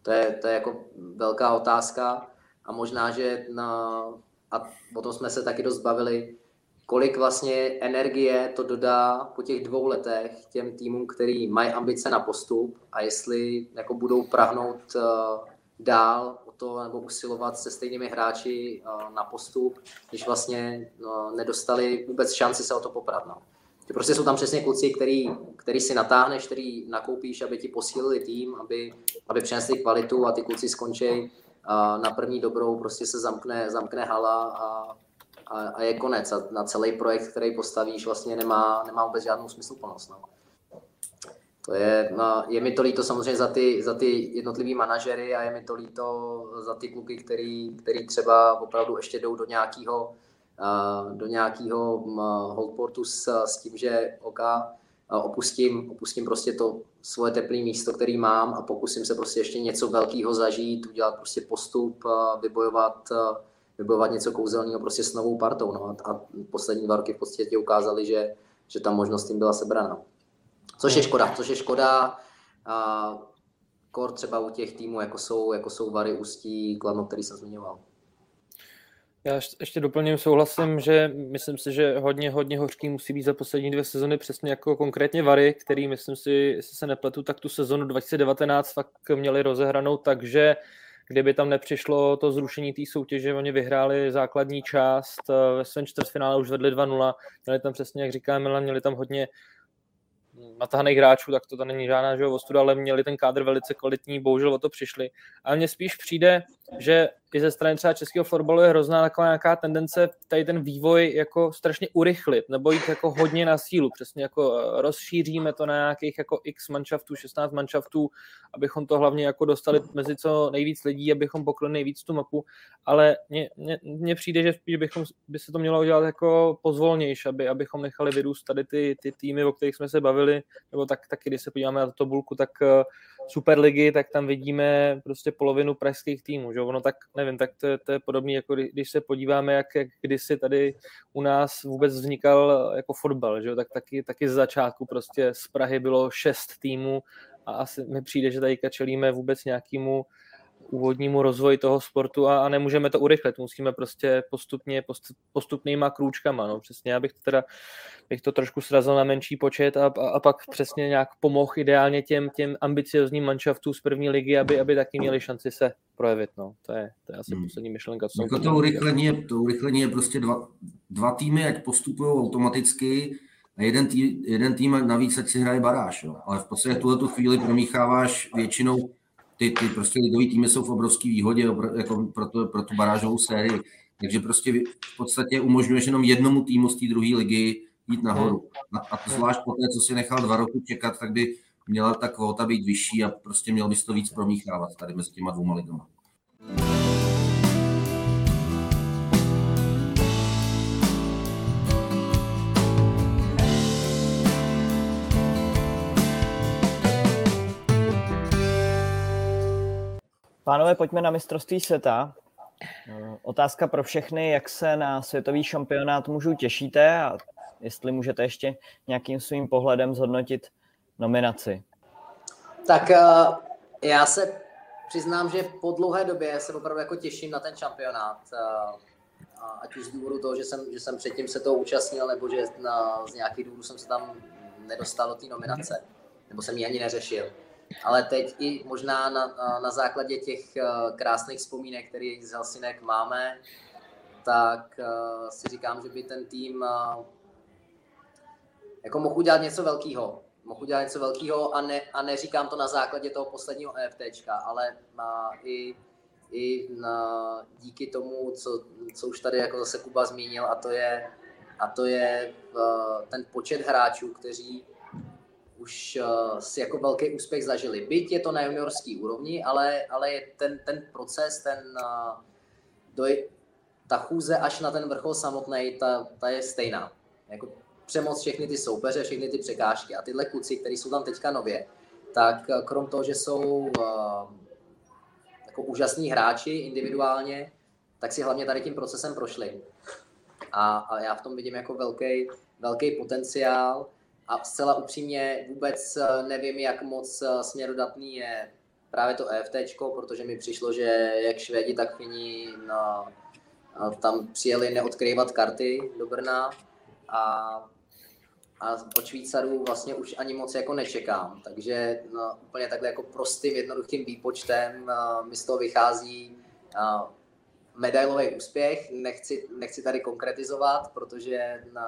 To je, to je jako velká otázka a možná, že na, a o tom jsme se taky dost bavili, kolik vlastně energie to dodá po těch dvou letech těm týmům, který mají ambice na postup a jestli jako budou prahnout dál o to nebo usilovat se stejnými hráči na postup, když vlastně no, nedostali vůbec šanci se o to poprat. No. Prostě jsou tam přesně kluci, který, který si natáhneš, který nakoupíš, aby ti posílili tým, aby, aby přinesli kvalitu a ty kluci skončí na první dobrou, prostě se zamkne, zamkne hala a a je konec. A na celý projekt, který postavíš, vlastně nemá, nemá vůbec žádnou smysluplnost. No. To je, no, je mi to líto samozřejmě za ty, za ty jednotlivý manažery a je mi to líto za ty kluky, který, který třeba opravdu ještě jdou do nějakého do nějakého holdportu s, s tím, že oka opustím, opustím prostě to svoje teplé místo, který mám a pokusím se prostě ještě něco velkého zažít, udělat prostě postup, vybojovat vybojovat něco kouzelného prostě s novou partou. No. A poslední dva roky v podstatě ukázali, že, že ta možnost jim byla sebraná. Což je škoda, což je škoda. A kor třeba u těch týmů, jako jsou, jako jsou Vary, Ústí, Kladno, který jsem zmiňoval. Já ještě doplním, souhlasím, že myslím si, že hodně, hodně hořký musí být za poslední dvě sezony, přesně jako konkrétně Vary, který, myslím si, jestli se nepletu, tak tu sezonu dva tisíce devatenáct fakt měli rozehranou, takže kdyby tam nepřišlo to zrušení té soutěže, oni vyhráli základní část, ve svém čtvrtfinále už vedli dva nula, měli tam přesně, jak říká Milan, měli tam hodně natahaných hráčů, tak to, to není žádná, že ostuda, ale měli ten kádr velice kvalitní, bohužel o to přišli. A mně spíš přijde, že i ze strany třeba českého florbalu je hrozná taková nějaká tendence tady ten vývoj jako strašně urychlit, nebo jít jako hodně na sílu, přesně jako rozšíříme to na nějakých jako x manšaftů, šestnáct manšaftů, abychom to hlavně jako dostali mezi co nejvíc lidí, abychom pokryli nejvíc tu mapu, ale mně, mně, mně přijde, že spíš bychom, by se to mělo udělat jako pozvolnější, aby, abychom nechali vyrůst tady ty, ty týmy, o kterých jsme se bavili, nebo tak, taky, když se podíváme na tabulku, tak Superligy, tak tam vidíme prostě polovinu pražských týmů, že ono tak, nevím, tak to, to je podobné, jako když se podíváme, jak, jak kdysi tady u nás vůbec vznikal jako fotbal, že jo, tak taky, taky z začátku prostě z Prahy bylo šest týmů a asi mi přijde, že tady čelíme vůbec nějakému úvodnímu rozvoji toho sportu a, a nemůžeme to urychlit, musíme prostě postupně, post, postupnýma krůčkama, no přesně, já bych teda, bych to trošku srazil na menší počet a, a, a pak přesně nějak pomohl ideálně těm, těm ambiciozním manšaftům z první ligy, aby, aby taky měli šanci se projevit, no, to je, to je asi hmm. poslední myšlenka. Co jako to, urychlení je, to urychlení je prostě dva, dva týmy, ať postupují automaticky a jeden tým, jeden tým navíc, ať si hraje baráž, jo. Ale v podstatě tuhletu chvíli promícháváš většinou Ty, ty prostě lidový týmy jsou v obrovské výhodě jako pro, to, pro tu barážovou sérii, takže prostě v podstatě umožňuješ jenom jednomu týmu z té druhé ligy jít nahoru. A, a zvlášť po té, co si nechal dva roky čekat, tak by měla ta kvóta být vyšší a prostě měl bys to víc promíchávat tady mezi těma dvouma ligama. Pánové, pojďme na mistrovství světa. Otázka pro všechny, jak se na světový šampionát mužů těšíte a jestli můžete ještě nějakým svým pohledem zhodnotit nominaci. Tak já se přiznám, že po dlouhé době se opravdu jako těším na ten šampionát. Ať už z důvodu toho, že jsem, že jsem předtím se toho účastnil, nebo že na, z nějakých důvodů jsem se tam nedostal do té nominace, nebo jsem ji ani neřešil. Ale teď i možná na, na základě těch krásných vzpomínek, které z Helsinek máme, tak si říkám, že by ten tým jako mohl udělat něco velkého. Mohl udělat něco velkého a, ne, a neříkám to na základě toho posledního EFTčka, ale i, i na, díky tomu, co, co už tady jako zase Kuba zmínil, a to je, a to je ten počet hráčů, kteří už uh, si jako velký úspěch zažili. Byť je to na juniorský úrovni, ale, ale je ten, ten proces, ten, uh, doj- ta chůze až na ten vrchol samotný, ta, ta je stejná. Jako přemoc všechny ty soupeře, všechny ty překážky a tyhle kluci, kteří jsou tam teďka nově, tak uh, krom toho, že jsou uh, jako úžasní hráči individuálně, tak si hlavně tady tím procesem prošli. A, a já v tom vidím jako velký, velký potenciál. A zcela upřímně vůbec nevím, jak moc směrodatný je právě to EFTčko, protože mi přišlo, že jak Švédi, tak Fini no, tam přijeli neodkrývat karty do Brna a, a od Švýcarů vlastně už ani moc jako nečekám. Takže no, úplně takhle jako prostým, jednoduchým výpočtem mi z toho vychází no, medailový úspěch. Nechci, nechci tady konkretizovat, protože no,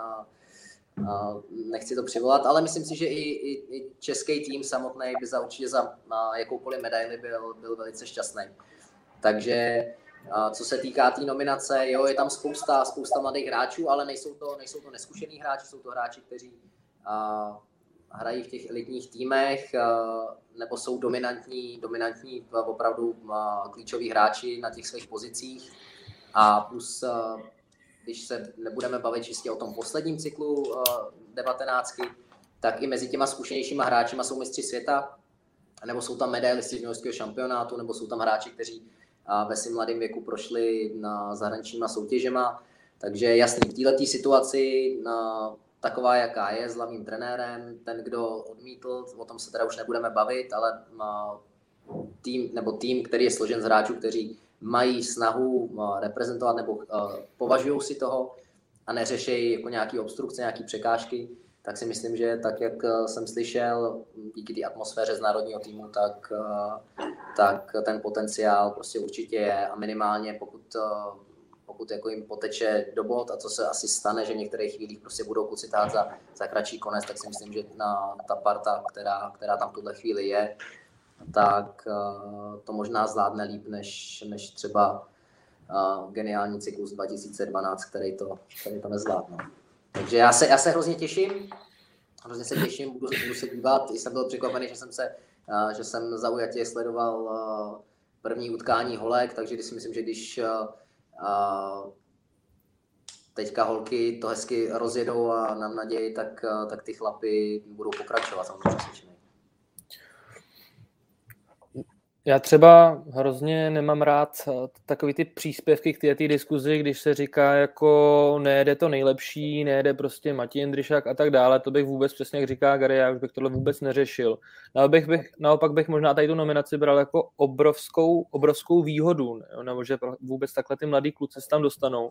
Uh, nechci to přivolat, ale myslím si, že i, i, i český tým samotný by za určitě za uh, jakoukoliv medaili byl, byl velice šťastný. Takže uh, co se týká té nominace, jo, je tam spousta, spousta mladých hráčů, ale nejsou to, nejsou to neskušený hráči, jsou to hráči, kteří uh, hrají v těch elitních týmech uh, nebo jsou dominantní, dominantní opravdu uh, klíčoví hráči na těch svých pozicích a plus uh, když se nebudeme bavit čistě o tom posledním cyklu uh, devatenáctky, tak i mezi těma zkušenějšíma hráčima jsou mistři světa, nebo jsou tam medailisty z juniorského šampionátu, nebo jsou tam hráči, kteří uh, ve svém mladém věku prošli na zahraničníma soutěžema. Takže jasný, v této situaci uh, taková, jaká je, s hlavním trenérem, ten, kdo odmítl, o tom se teda už nebudeme bavit, ale uh, tým, nebo tým, který je složen z hráčů, kteří mají snahu reprezentovat nebo uh, považují si toho a neřeší jako nějaké obstrukce, nějaké překážky, tak si myslím, že tak, jak jsem slyšel, díky té atmosféře z národního týmu, tak, uh, tak ten potenciál prostě určitě je a minimálně pokud uh, pokud jako jim poteče do bod, a co se asi stane, že v některých chvílích prostě budou kluci tát za, za kratší konec, tak si myslím, že na ta parta, která, která tam v tuhle chvíli je, tak uh, to možná zvládne líp než, než třeba uh, geniální cyklus dva tisíce dvanáct, který to, který to nezvládne. Takže já se, já se hrozně těším, hrozně se těším, budu, budu se dívat, jsem byl překvapený, že jsem, se, uh, že jsem zaujatě sledoval uh, první utkání holek, takže si myslím, že když uh, Uh, teďka holky to hezky rozjedou a nám naději, tak, uh, tak ty chlapy budou pokračovat, samozřejmě přesvědčený. Já třeba hrozně nemám rád takový ty příspěvky k té diskuzi, když se říká jako nejede to nejlepší, nejede prostě Matěj Jindřišák a tak dále, to bych vůbec, přesně jak říká Gary, já už bych tohle vůbec neřešil. Naopak bych, naopak bych možná tady tu nominaci bral jako obrovskou, obrovskou výhodu, nebo že vůbec takhle ty mladí kluci se tam dostanou.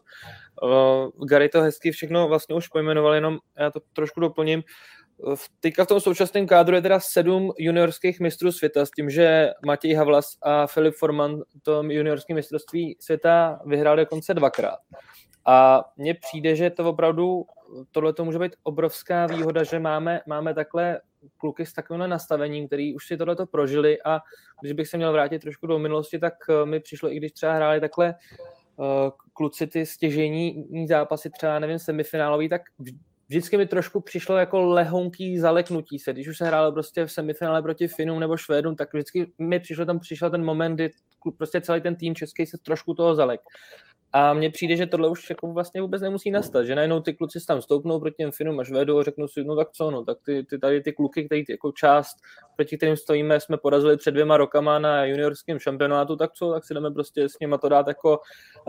Uh, Gary to hezky všechno vlastně už pojmenoval, jenom já to trošku doplním. Teďka v tom současném kádru je teda sedm juniorských mistrů světa s tím, že Matěj Havlas a Filip Forman tom juniorském mistrovství světa vyhrál dokonce dvakrát. A mně přijde, že to opravdu, tohle to může být obrovská výhoda, že máme, máme takhle kluky s takovým nastavením, který už si tohleto prožili, a když bych se měl vrátit trošku do minulosti, tak mi přišlo, i když třeba hráli takhle kluci ty stěžejní zápasy, třeba nevím, semifinálový, tak vždycky mi trošku přišlo jako lehounký zaleknutí se. Když už se hrálo prostě v semifinále proti Finům nebo Švédům, tak vždycky mi přišlo, tam přišel ten moment, kdy prostě celý ten tým český se trošku toho zalek. A mně přijde, že tohle už jako vlastně vůbec nemusí nastat, že najednou ty kluci se tam stoupnou proti těm Finům a Švédům a řeknou si, no tak co, no, tak ty, ty, tady ty kluky, který jako část, proti kterým stojíme, jsme porazili před dvěma rokama na juniorském šampionátu, tak co, tak si jdeme prostě s nima to dát jako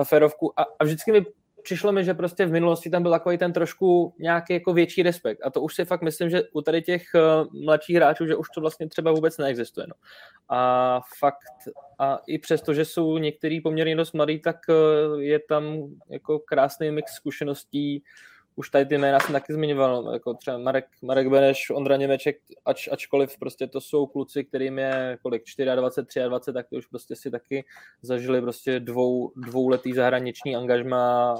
férovku. A, a vždycky mi přišlo mi, že prostě v minulosti tam byl takový ten trošku nějaký jako větší respekt. A to už si fakt myslím, že u tady těch mladších hráčů, že už to vlastně třeba vůbec neexistuje. No. A fakt, a i přesto, že jsou některý poměrně dost mladý, tak je tam jako krásný mix zkušeností. Už tady ty jména jsem taky zmiňoval, jako třeba Marek, Marek Beneš, Ondra Němeček, ač, ačkoliv prostě to jsou kluci, kterým je kolik, dvacet čtyři, dvacet tři, tak to už prostě si taky zažili prostě dvou, dvouletý zahraniční angažma.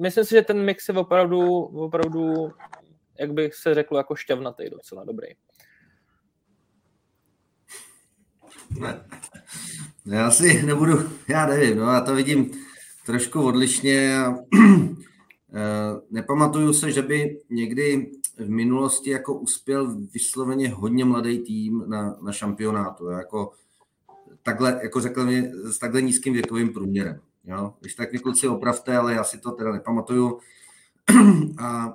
Myslím si, že ten mix je opravdu, opravdu, jak bych se řekl, jako šťavnatý docela dobrý. Ne, já asi nebudu, já nevím, no, já to vidím trošku odlišně. Uh, nepamatuju se, že by někdy v minulosti jako uspěl vysloveně hodně mladý tým na, na šampionátu. Jako, takhle, jako řekl mi, s takhle nízkým věkovým průměrem. Jo? Když tak mě kluci opravte, ale já si to teda nepamatuju. A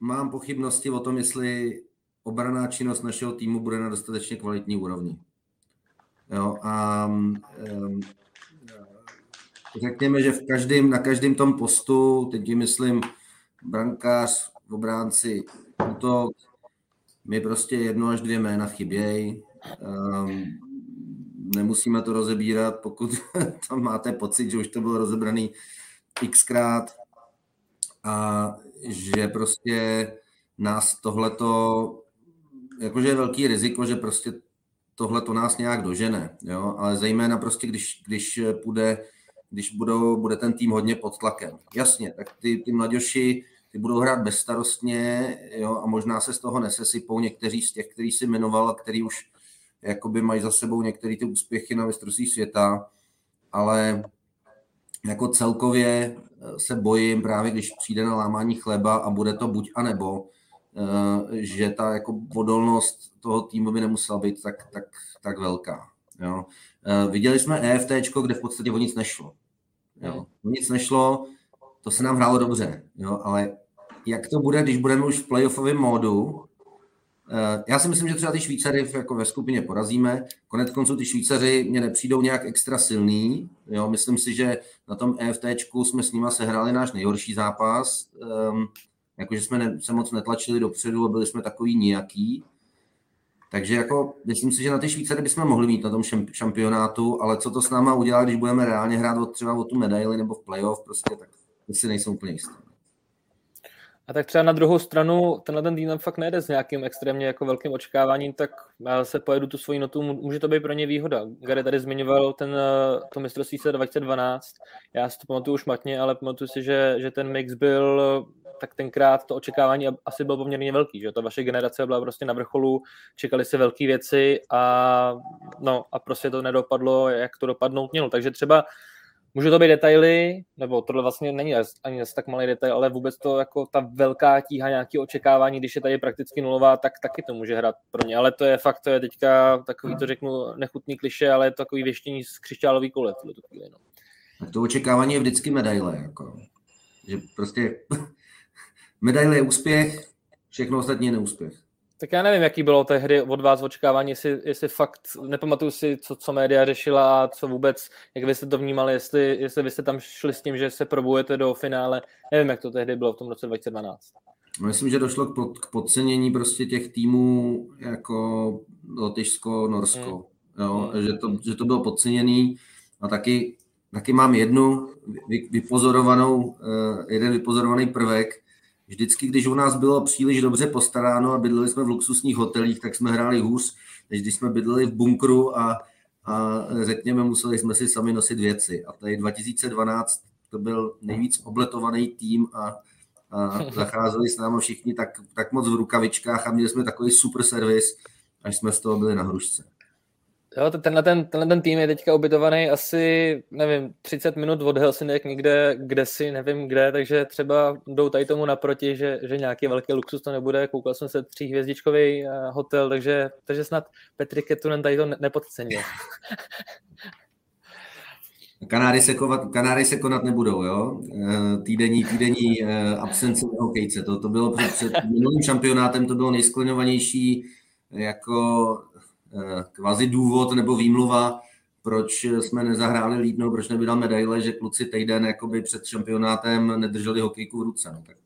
mám pochybnosti o tom, jestli obranná činnost našeho týmu bude na dostatečně kvalitní úrovni. Jo? A um, řekněme, že v každém, na každém tom postu, teď myslím brankář, obránci, útok, mi prostě jedno až dvě jména chybějí. Um, nemusíme to rozebírat, pokud tam máte pocit, že už to bylo rozebraný xkrát a že prostě nás tohleto, jakože je velký riziko, že prostě tohleto nás nějak dožene, jo? Ale zejména prostě, když, když půjde když budou, bude ten tým hodně pod tlakem. Jasně, tak ty, ty mladěši, ty budou hrát bezstarostně, jo, a možná se z toho nesesypou někteří z těch, který si jmenoval a který už jakoby mají za sebou některé ty úspěchy na mistrovství světa, ale jako celkově se bojím právě, když přijde na lámání chleba a bude to buď a nebo, že ta jako odolnost toho týmu by nemusela být tak, tak, tak velká. Jo. Viděli jsme EFTčko, kde v podstatě o nic nešlo. Jo. Nic nešlo, to se nám hrálo dobře, jo, ale jak to bude, když budeme už v playoffovém módu? Já si myslím, že třeba ty Švýcary jako ve skupině porazíme, konec konců ty Švýcaři mě nepřijdou nějak extra silný, jo, myslím si, že na tom EFTčku jsme s nima sehráli náš nejhorší zápas, um, jakože jsme ne, se moc netlačili dopředu a byli jsme takový nijaký. Takže jako, myslím si, že na ty Švýcary bychom mohli mít na tom šampionátu, ale co to s náma udělá, když budeme reálně hrát od třeba o tu medaili nebo v playoff, prostě tak si nejsem úplně jistý. A tak třeba na druhou stranu, tenhle ten tým fakt nejde s nějakým extrémně jako velkým očekáváním, tak já se pojedu tu svoji notu, může to být pro ně výhoda. Gary tady zmiňoval ten, to mistrovství se dvacet dvanáct, já si to pamatuju šmatně, ale pamatuju si, že, že ten mix byl, tak tenkrát to očekávání asi bylo poměrně velký, že ta vaše generace byla prostě na vrcholu, čekali se velké věci a, no, a prostě to nedopadlo, jak to dopadnout mělo, takže třeba můžou to být detaily, nebo tohle vlastně není ani tak malý detail, ale vůbec to jako ta velká tíha nějaký očekávání, když je tady prakticky nulová, tak taky to může hrát pro ně. Ale to je fakt, to je teďka takový, to řeknu, nechutný kliše, ale je to takový věštění z křišťálový koule. No. Tak to očekávání je vždycky medaile. Jako. Že prostě medaile je úspěch, všechno ostatní je neúspěch. Tak já nevím, jaký bylo té hry od vás očekávání, jestli, jestli fakt, nepamatuju si, co, co média řešila a co vůbec, jak vy jste to vnímali, jestli, jestli vy jste tam šli s tím, že se probujete do finále, nevím, jak to tehdy bylo v tom roce dvacet dvanáct. Myslím, že došlo k, pod, k podcenění prostě těch týmů jako Lotyšsko, Norsko, hmm. jo, hmm. Že, to, že to bylo podceněný a taky, taky mám jednu vy, vypozorovanou, jeden vypozorovaný prvek. Vždycky, když u nás bylo příliš dobře postaráno a bydleli jsme v luxusních hotelích, tak jsme hráli hůř, než když jsme bydleli v bunkru a, a řekněme, museli jsme si sami nosit věci. A tady dva tisíce dvanáct to byl nejvíc obletovaný tým a, a zacházeli s námi všichni tak, tak moc v rukavičkách a měli jsme takový super servis, až jsme z toho byli na hrušce. Jo, tenhle, ten, tenhle ten tým je teďka ubytovaný asi, nevím, třicet minut od Helsinek někde, kde si, nevím kde, takže třeba jdou tady tomu naproti, že, že nějaký velký luxus to nebude, koukal jsem se tříhvězdičkový hotel, takže, takže snad Petr Ketunen tady to nepodcenil. Kanáry se, kovat, Kanáry se konat nebudou, jo? Týdenní, týdenní absence hokejce, to, to bylo před, před minulým šampionátem, to bylo nejskloňovanější jako kvazi důvod nebo výmluva, proč jsme nezahráli líp, nebo proč nebydal medaile, že kluci týden jakoby před šampionátem nedrželi hokejku v ruce. No, tak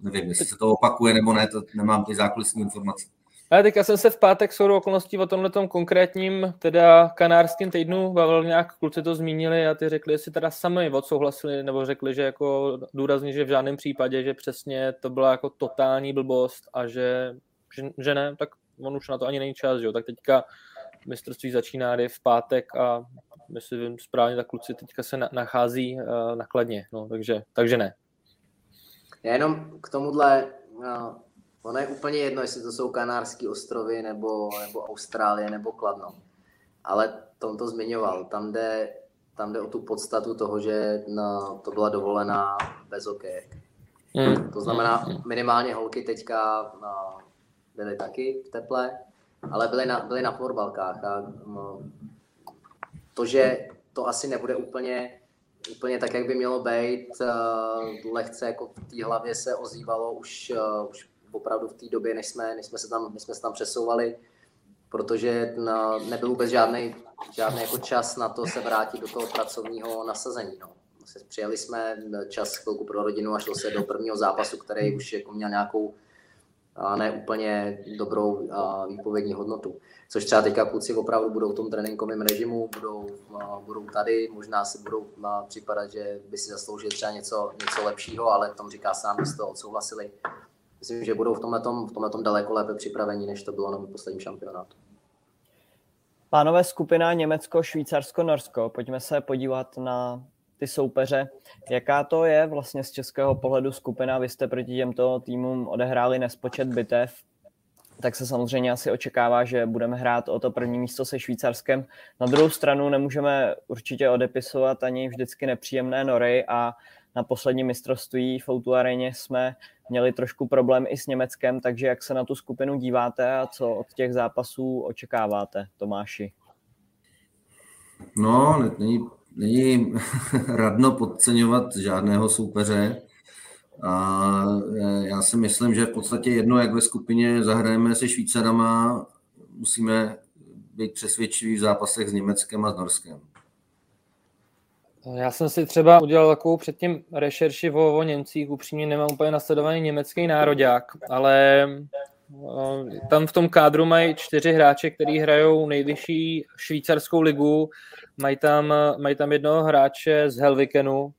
nevím, jestli se to opakuje nebo ne, to nemám ty zákulisní informace. Ale teď já jsem se v pátek shodou okolností o tomhletom konkrétním, teda kanárském týdnu, bavil nějak, kluci to zmínili a ty řekli, jestli teda sami odsouhlasili, nebo řekli, že jako důrazně, že v žádném případě, že přesně to byla jako totální blbost a že, že, že ne, tak on už na to ani není čas, že jo, tak teďka mistrovství začíná v pátek a myslím správně, tak kluci teďka se na, nachází uh, na Kladně, no, takže, takže ne. Já jenom k tomuhle, no, ono je úplně jedno, jestli to jsou Kanárské ostrovy, nebo, nebo Austrálie, nebo Kladno, ale Tom to zmiňoval, tam jde, tam jde o tu podstatu toho, že no, to byla dovolená bez hokejek. Mm. To znamená, minimálně holky teďka no, byly taky v teple, ale byly na, byly na florbalkách a no, to, že to asi nebude úplně, úplně tak, jak by mělo být, uh, lehce jako v té hlavě se ozývalo už, uh, už opravdu v té době, než jsme, než jsme se tam, než jsme se tam přesouvali, protože no, nebyl vůbec žádný, žádný jako čas na to se vrátit do toho pracovního nasazení. No. Přijeli jsme čas chvilku pro rodinu a šlo se do prvního zápasu, který už jako měl nějakou a ne úplně dobrou a, výpovědní hodnotu. Což třeba teďka kluci opravdu budou v tom tréninkovém režimu, budou, a, budou tady, možná si budou a, připadat, že by si zasloužili třeba něco, něco lepšího, ale v tom říká sám, že to odsouhlasili. Myslím, že budou v tomhletom, v tomhletom daleko lépe připraveni, než to bylo na posledním šampionátu. Pánové, skupina Německo, Švýcarsko, Norsko. Pojďme se podívat na ty soupeře. Jaká to je vlastně z českého pohledu skupina? Vy jste proti těmto týmům odehráli nespočet bitev, tak se samozřejmě asi očekává, že budeme hrát o to první místo se Švýcarskem. Na druhou stranu nemůžeme určitě odepisovat ani vždycky nepříjemné nory a na posledním mistrovství v ó dvě aréně jsme měli trošku problém i s Německem, takže jak se na tu skupinu díváte a co od těch zápasů očekáváte, Tomáši? No, není Není radno podceňovat žádného soupeře a já si myslím, že v podstatě jedno, jak ve skupině zahrajeme se Švýcarama, musíme být přesvědčiví v zápasech s Německem a s Norskem. Já jsem si třeba udělal takovou předtím rešerši o, o Němcích, upřímně nemám úplně nasledovaný německý nároďák, ale tam v tom kádru mají čtyři hráče, kteří hrajou nejvyšší švýcarskou ligu. Mají tam, mají tam jednoho hráče z Helvikenu,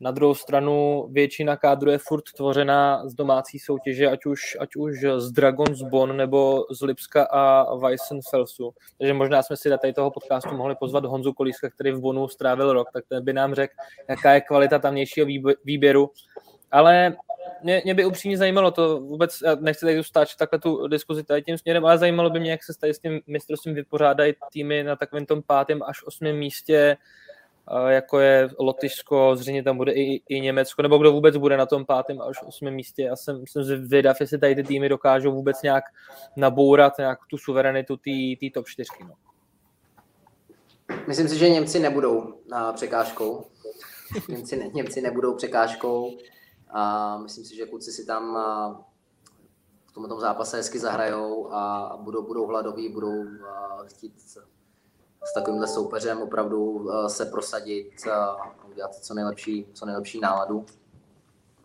Na druhou stranu většina kádru je furt tvořená z domácí soutěže, ať už, ať už z Dragon z Bonn nebo z Lipska a Weissenfelsu. Takže možná jsme si do tady toho podcastu mohli pozvat Honzu Kolíska, který v Bonnu strávil rok, tak ten by nám řekl, jaká je kvalita tamnějšího výběru. Ale mě, mě by upřímně zajímalo to, vůbec nechci tady stáčet takhle tu diskuzi tady tím směrem, ale zajímalo by mě, jak se tady s tím mistrovstvím vypořádají týmy na takovém tom pátém až osmém místě, jako je Lotyšsko, zřejmě tam bude i, i Německo, nebo kdo vůbec bude na tom pátém až osmém místě. Já jsem, jsem zvědav, jestli tady ty týmy dokážou vůbec nějak nabourat nějak tu suverenitu té top čtyři. No. Myslím si, že Němci nebudou na překážkou. Němci, ne, Němci nebudou překážkou. A myslím si, že kluci si tam v tomto zápase hezky zahrajou a budou, budou hladoví, budou chtít s takovýmhle soupeřem opravdu se prosadit a udělat co nejlepší, co nejlepší náladu.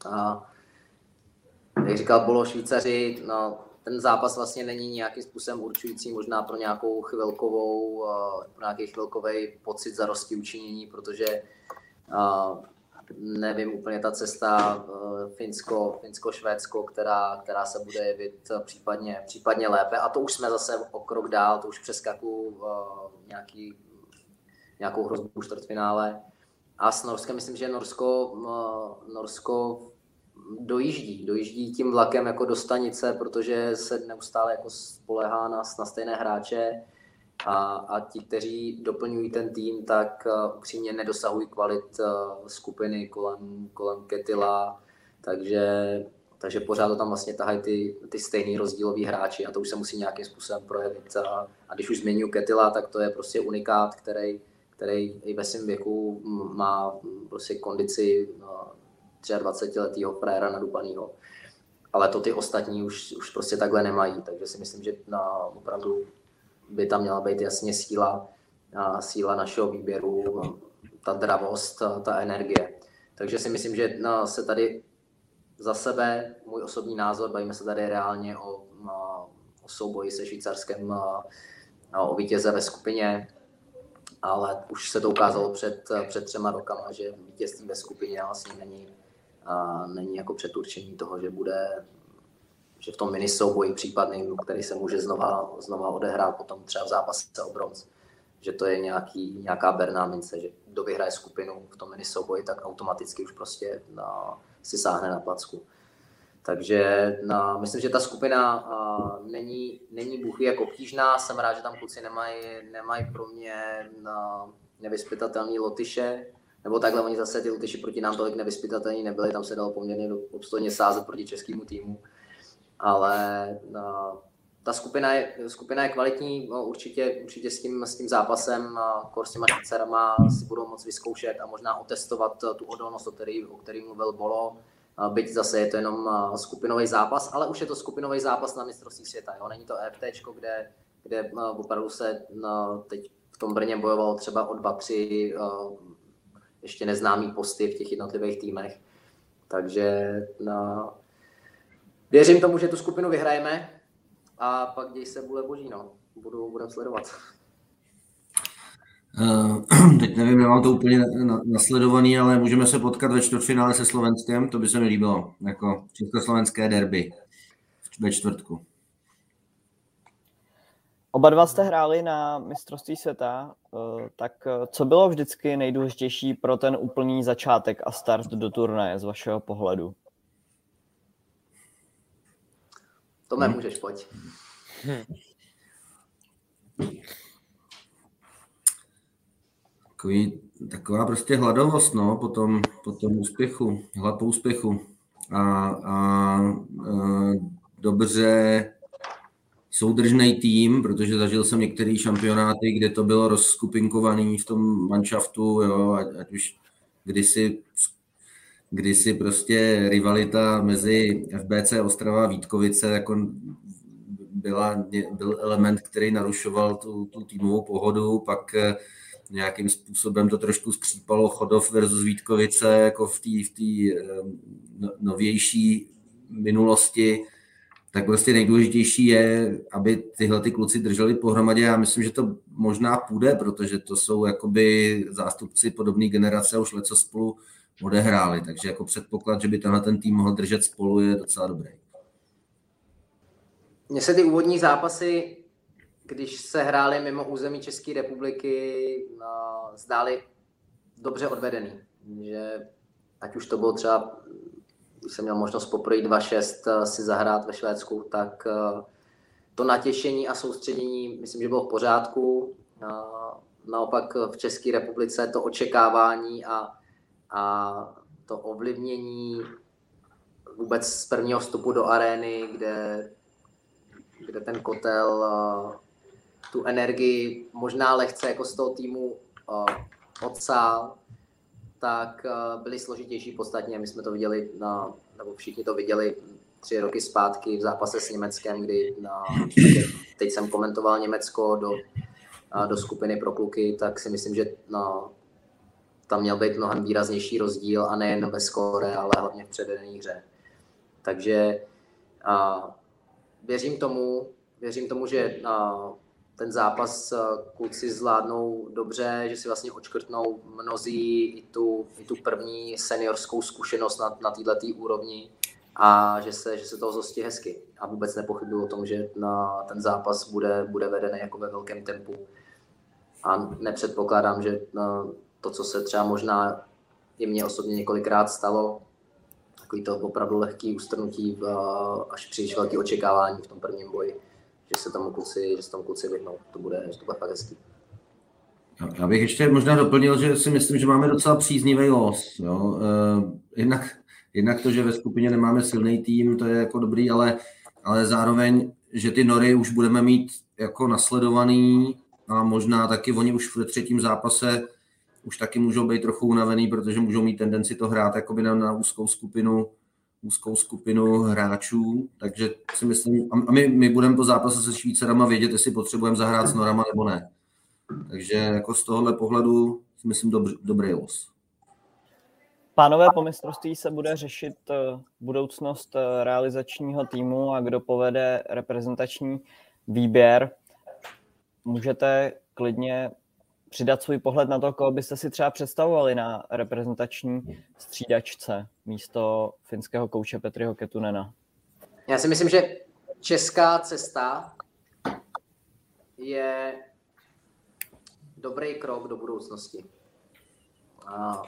A jak říkal Bolo, Švýcaři, no, ten zápas vlastně není nějakým způsobem určující možná pro nějakou chvilkovou, pro nějaký chvilkový pocit zarosti učinění, protože a, nevím úplně ta cesta Finsko, Finsko, Švédsko, která, která se bude jevit případně, případně lépe. A to už jsme zase o krok dál, to už přeskakuju nějaký, nějakou hrozbu čtvrtfinále. A s Norskem myslím, že Norsko, Norsko dojíždí, dojíždí tím vlakem jako do stanice, protože se neustále jako spolehá na, na stejné hráče. A, a ti, kteří doplňují ten tým, tak uh, upřímně nedosahují kvalit uh, skupiny kolem, kolem Ketila, takže, takže pořád to tam vlastně tahají ty, ty stejný rozdílový hráči a to už se musí nějakým způsobem projevit. A, a když už změňuju Ketila, tak to je prostě unikát, který, který i ve svém věku má prostě kondici uh, dvacetiletého fréra nadupanýho. Ale to ty ostatní už, už prostě takhle nemají, takže si myslím, že na, opravdu by tam měla být jasně síla, síla našeho výběru, ta dravost, ta energie. Takže si myslím, že se tady za sebe, můj osobní názor, bavíme se tady reálně o, o souboji se Švýcarskem, o vítěze ve skupině, ale už se to ukázalo před, před třema rokama, že vítězství ve skupině vlastně není, není jako předurčení toho, že bude že v tom mini souboji případným, který se může znova, znova odehrát potom třeba v zápase o bronz, že to je nějaký, nějaká berná mince, že kdo vyhraje skupinu v tom mini souboji, tak automaticky už prostě na, si sáhne na placku. Takže na, myslím, že ta skupina a, není, není bůhví jak obtížná, jsem rád, že tam kluci nemají, nemají pro mě nevyzpytatelný Lotyše, nebo takhle oni zase ty Lotyši proti nám tolik nevyzpytatelní nebyli, tam se dalo poměrně obstojně sázet proti českému týmu. Ale no, ta skupina je, skupina je kvalitní, no, určitě, určitě s, tím, s tím zápasem, kor s těma špicerama si budou moc vyzkoušet a možná otestovat tu odolnost, o který, o který mluvil Bolo. Byť zase je to jenom skupinový zápas, ale už je to skupinový zápas na mistrovství světa. Jo? Není to EFTčko, kde, kde opravdu se no, teď v tom Brně bojovalo třeba o dva, tři ještě neznámý posty v těch jednotlivých týmech. Takže no, věřím tomu, že tu skupinu vyhrajeme a pak děj se bude boží, no. Budu, budem sledovat. Uh, teď nevím, nemám to úplně nasledovaný, ale můžeme se potkat ve čtvrtfinále se Slovenskem, to by se mi líbilo, jako československé derby ve čtvrtku. Oba dva jste hráli na mistrovství světa, tak co bylo vždycky nejdůležitější pro ten úplný začátek a start do turnaje z vašeho pohledu? To nemůžeš, pojď. Takový, taková prostě hladovost, no, po tom, po tom úspěchu, hlad po úspěchu. A, a, a dobře soudržnej tým, protože zažil jsem některé šampionáty, kde to bylo rozskupinkovaný v tom manšaftu, jo, ať, ať už kdysi kdysi prostě rivalita mezi F B C Ostrava a Vítkovice jako byla, byl element, který narušoval tu, tu týmovou pohodu, pak nějakým způsobem to trošku skřípalo Chodov versus Vítkovice jako v té v novější minulosti, tak prostě nejdůležitější je, aby tyhle ty kluci drželi pohromadě. Já myslím, že to možná půjde, protože to jsou jakoby zástupci podobné generace, už leco spolu odehráli. Takže jako předpoklad, že by tenhle ten tým mohl držet spolu, je docela dobrý. Mně se ty úvodní zápasy, když se hrály mimo území České republiky, no, zdály dobře odvedený. Že ať už to bylo třeba, když jsem měl možnost poprvé dva šest si zahrát ve Švédsku, tak to natěšení a soustředění, myslím, že bylo v pořádku. Naopak v České republice to očekávání a, a to ovlivnění vůbec z prvního vstupu do arény, kde, kde ten kotel tu energii možná lehce jako z toho týmu odsál, tak byly složitější podstatně. My jsme to viděli, na, nebo všichni to viděli tři roky zpátky v zápase s Německem, kdy na, teď jsem komentoval Německo do, do skupiny pro kluky, tak si myslím, že no, tam měl být mnohem výraznější rozdíl a nejen ve skóre, ale hlavně v předvedené hře. Takže a, věřím tomu, věřím tomu, že a, ten zápas kluci zvládnou dobře, že si vlastně odškrtnou mnozí i tu, i tu první seniorskou zkušenost na, na této úrovni a že se, že se toho zhostí hezky. A vůbec nepochybuji o tom, že na ten zápas bude, bude vedený jako ve velkém tempu. A nepředpokládám, že to, co se třeba možná i mně osobně několikrát stalo, takový to opravdu lehký ustrnutí až příliš velký očekávání v tom prvním boji, že se tomu kluci, že se tomu kluci vyhnou, to bude, že to bude fakt hezký. Já bych ještě možná doplnil, že si myslím, že máme docela příznivý los. Jo? Jednak, jednak to, že ve skupině nemáme silný tým, to je jako dobrý, ale, ale zároveň, že ty nory už budeme mít jako nasledovaný a možná taky oni už v třetím zápase už taky můžou být trochu unavený, protože můžou mít tendenci to hrát jakoby na, na úzkou skupinu úzkou skupinu hráčů, takže si myslím, a my, my budeme po zápase se Švýcarama vědět, jestli potřebujeme zahrát s norama nebo ne. Takže jako z tohohle pohledu si myslím dobr, dobrý los. Pánové, po mistrovství se bude řešit budoucnost realizačního týmu a kdo povede reprezentační výběr. Můžete klidně přidat svůj pohled na to, koho byste si třeba představovali na reprezentační střídačce místo finského kouče Petriho Ketunena. Já si myslím, že česká cesta je dobrý krok do budoucnosti. A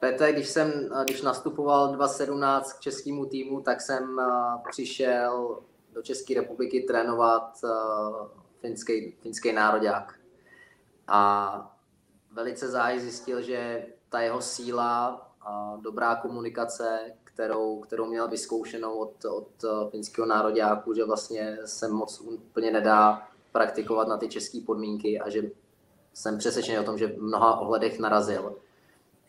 Petr, když jsem, když nastupoval dva tisíce sedmnáct k českému týmu, tak jsem přišel do České republiky trénovat finský, finský nároďák. A velice záhy zjistil, že ta jeho síla a dobrá komunikace, kterou, kterou měl vyzkoušenou od, od finského nároďáku, že vlastně se moc úplně nedá praktikovat na ty české podmínky a že jsem přesvědčený o tom, že v mnoha ohledech narazil.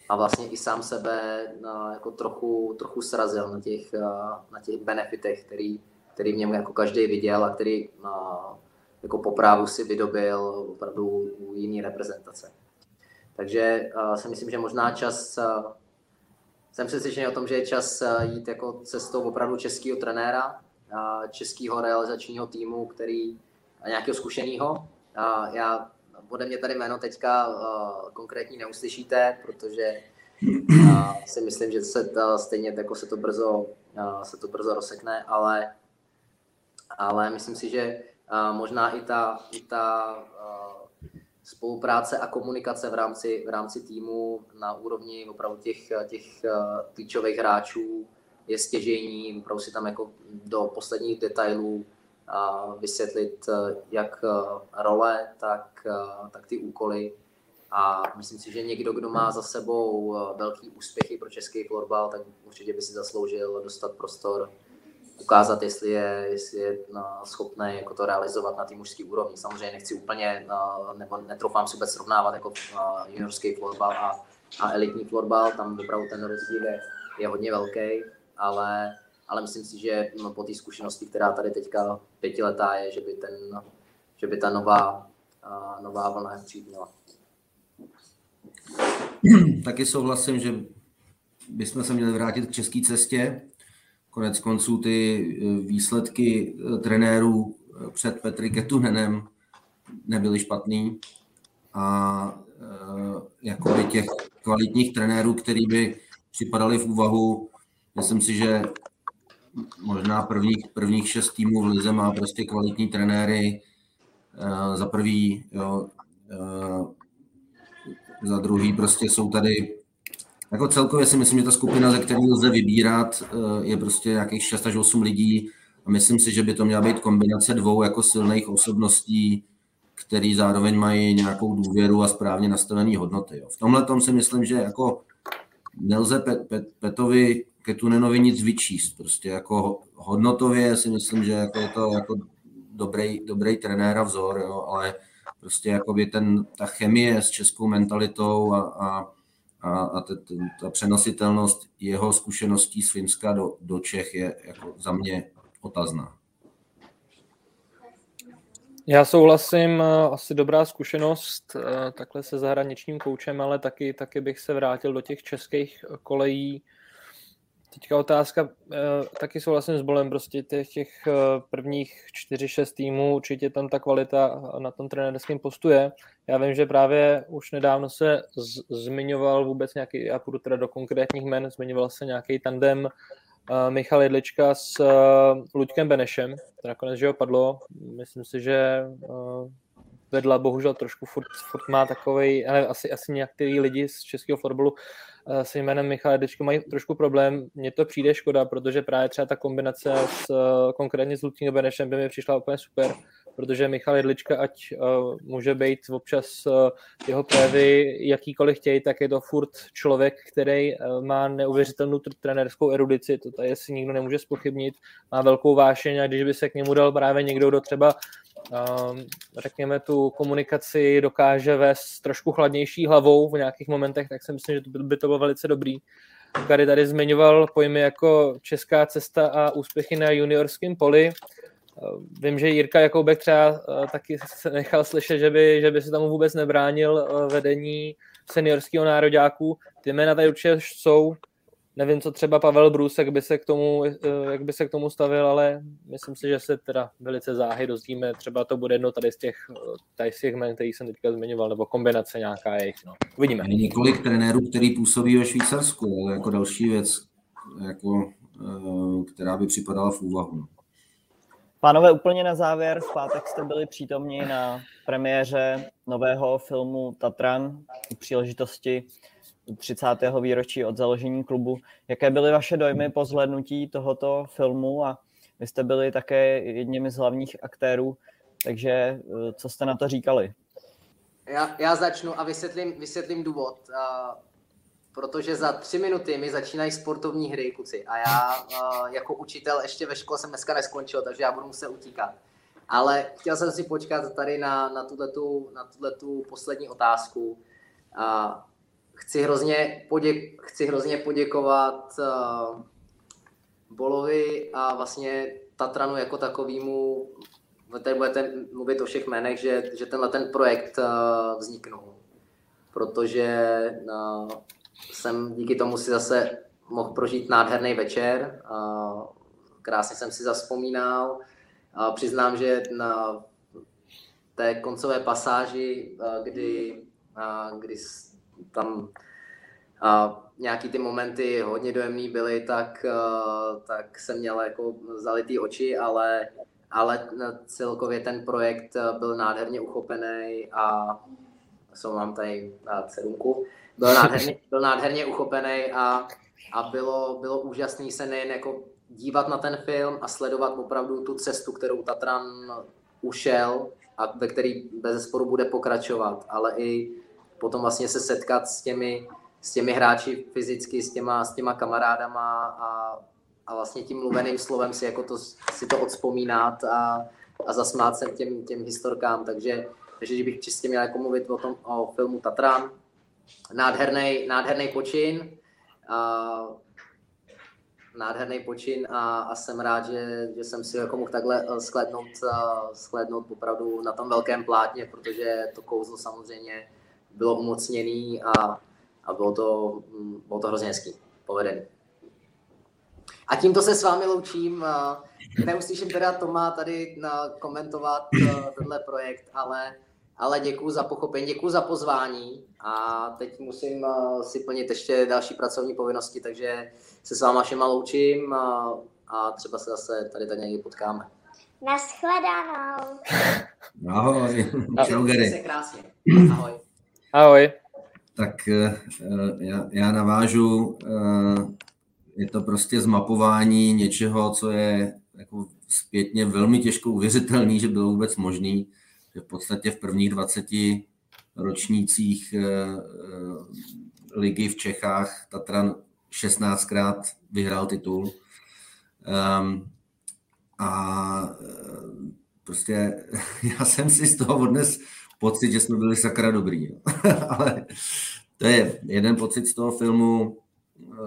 A vlastně i sám sebe jako trochu, trochu srazil na těch, na těch benefitech, který, který v něm jako každý viděl a který jako po právu si vydobil opravdu u jiné reprezentace. Takže uh, si myslím, že možná čas, uh, jsem přesvědčený o tom, že je čas uh, jít jako cestou opravdu českého trenéra, uh, českého realizačního týmu, který uh, nějakého zkušeného. Uh, já ode mě tady jméno teďka uh, konkrétní neuslyšíte, protože uh, si myslím, že se uh, stejně jako se to brzo, uh, se to brzo rozsekne, ale, ale myslím si, že Uh, možná i ta, i ta uh, spolupráce a komunikace v rámci, v rámci týmu na úrovni opravdu těch, těch uh, klíčových hráčů je stěžejní, opravdu si tam jako do posledních detailů uh, vysvětlit uh, jak uh, role, tak, uh, tak ty úkoly. A myslím si, že někdo, kdo má za sebou uh, velký úspěchy pro český florbal, tak určitě by si zasloužil dostat prostor, ukázat, jestli je, jestli je no, schopný jako to realizovat na té mužské úrovni. Samozřejmě nechci úplně, no, nebo netroufám si vůbec srovnávat jako no, juniorský florbal a, a elitní florbal, tam opravdu ten rozdíl je, je hodně velký, ale, ale myslím si, že no, po té zkušenosti, která tady teďka pětiletá je, že by, ten, že by ta nová, uh, nová vlna přijít měla. Taky souhlasím, že bychom se měli vrátit k české cestě. Konec konců ty výsledky trenérů před Petry Ketunenem nebyly špatný a jakoby těch kvalitních trenérů, který by připadali v úvahu. Myslím si, že možná prvních, prvních šest týmů v lize má prostě kvalitní trenéry. Za prvý, jo, za druhý prostě jsou tady, jako celkově si myslím, že ta skupina, ze které lze vybírat, je prostě nějakých šest až osm lidí a myslím si, že by to měla být kombinace dvou jako silných osobností, který zároveň mají nějakou důvěru a správně nastavené hodnoty. Jo. V tomhletom si myslím, že jako nelze Pet, Pet, Petovi Ketunenovi nic vyčíst. Prostě jako hodnotově si myslím, že jako je to jako dobrý, dobrý trenér a vzor, jo, ale prostě jako by ten, ta chemie s českou mentalitou a, a, a, a ta, ta přenositelnost jeho zkušeností z Finska do, do Čech je jako za mě otazná. Já souhlasím, asi dobrá zkušenost takhle se zahraničním koučem, ale taky, taky bych se vrátil do těch českých kolejí. Teďka otázka, taky souhlasím s Bolem, prostě těch, těch prvních čtyři šest týmů, určitě tam ta kvalita na tom trenérském postu je. Já vím, že právě už nedávno se z- zmiňoval vůbec nějaký, já půjdu teda do konkrétních jmen, zmiňoval se nějaký tandem Michal Jedlička s Luďkem Benešem, to nakonec, že opadlo, myslím si, že vedla, bohužel trošku furt, furt má takovej, ale asi, asi některý lidi z českého florbalu se jménem Michala Jedličky mají trošku problém, mně to přijde škoda, protože právě třeba ta kombinace s, konkrétně s Luďkem Benešem by mi přišla úplně super, protože Michal Jedlička, ať může být občas jeho projevy jakýkoliv chtějí, tak je to furt člověk, který má neuvěřitelnou trenérskou erudici, to tady si nikdo nemůže zpochybnit, má velkou vášeň a když by se k němu dal právě někdo, kdo třeba řekněme tu komunikaci dokáže vést trošku chladnější hlavou v nějakých momentech, tak si myslím, že by to bylo velice dobrý. Kary tady zmiňoval pojmy jako česká cesta a úspěchy na juniorském poli. Vím, že Jirka Jakoubek třeba taky se nechal slyšet, že by, že by se tam vůbec nebránil vedení seniorského nároďáku. Ty jména tady určitě jsou. Nevím, co třeba Pavel Brůsek by se k tomu, jak by se k tomu stavil, ale myslím si, že se teda velice záhy dozvíme. Třeba to bude jedno tady z těch, tady z těch jmen, který jsem teďka zmiňoval, nebo kombinace nějaká jejich. No. Uvidíme. Je několik trenérů, který působí ve Švýcarsku, ale jako další věc, jako, která by připadala v úvahu. Pánové, úplně na závěr, v pátek jste byli přítomni na premiéře nového filmu Tatran u příležitosti třicátého výročí od založení klubu. Jaké byly vaše dojmy po zhlédnutí tohoto filmu a vy jste byli také jedním z hlavních aktérů, takže co jste na to říkali? Já, já začnu a vysvětlím, vysvětlím důvod, a, protože za tři minuty mi začínají sportovní hry, kuci, a já a, jako učitel ještě ve škole jsem dneska neskončil, takže já budu muset utíkat. Ale chtěl jsem si počkat tady na, na tuhletu, na tuhletu poslední otázku. A, Chci hrozně, poděk, chci hrozně poděkovat uh, Bolovi a vlastně Tatranu jako takovýmu, tady budete mluvit o všech jménech, že, že tenhle ten projekt uh, vzniknul, protože uh, jsem díky tomu si zase mohl prožít nádherný večer, uh, krásně jsem si zavzpomínal, uh, přiznám, že na té koncové pasáži, uh, kdy, uh, kdy tam a, nějaký ty momenty hodně dojemný byly, tak, a, tak jsem měl jako zalitý oči, ale, ale celkově ten projekt byl nádherně uchopený a jsou mám tady na sedmku, byl nádherně, byl nádherně uchopený a, a bylo, bylo úžasný se nejen jako dívat na ten film a sledovat opravdu tu cestu, kterou Tatran ušel a ve který bezesporu bude pokračovat, ale i potom vlastně se setkat s těmi, s těmi hráči fyzicky, s těma, s těma kamarádama a, a vlastně tím mluveným slovem si, jako to, si to odzpomínat a, a zasmát se těm, těm historkám. Takže, takže kdybych čistě měl jako mluvit o, tom, o filmu Tatran, nádherný, nádherný počin, a, nádherný počin a, a jsem rád, že, že jsem si jako mohl takhle shlédnout, shlédnout opravdu na tom velkém plátně, protože to kouzlo samozřejmě bylo umocněný a, a bylo, to, bylo to hrozně hezký, povedený. A tímto se s vámi loučím. Neuslyším teda Toma tady komentovat tenhle projekt, ale Ale děkuju za pochopení, děkuju za pozvání a teď musím si plnit ještě další pracovní povinnosti, takže se s váma všema loučím a, a třeba se zase tady tady někdy potkáme. Naschledanou. Ahoj. Čau, Gary. Ahoj. Ahoj. Tak já, já navážu, je to prostě zmapování něčeho, co je jako zpětně velmi těžko uvěřitelný, že bylo vůbec možný. V podstatě v prvních dvaceti ročnících ligy v Čechách Tatran šestnáctkrát vyhrál titul. A prostě já jsem si z toho odnes pocit, že jsme byli sakra dobrý. Ale to je jeden pocit z toho filmu.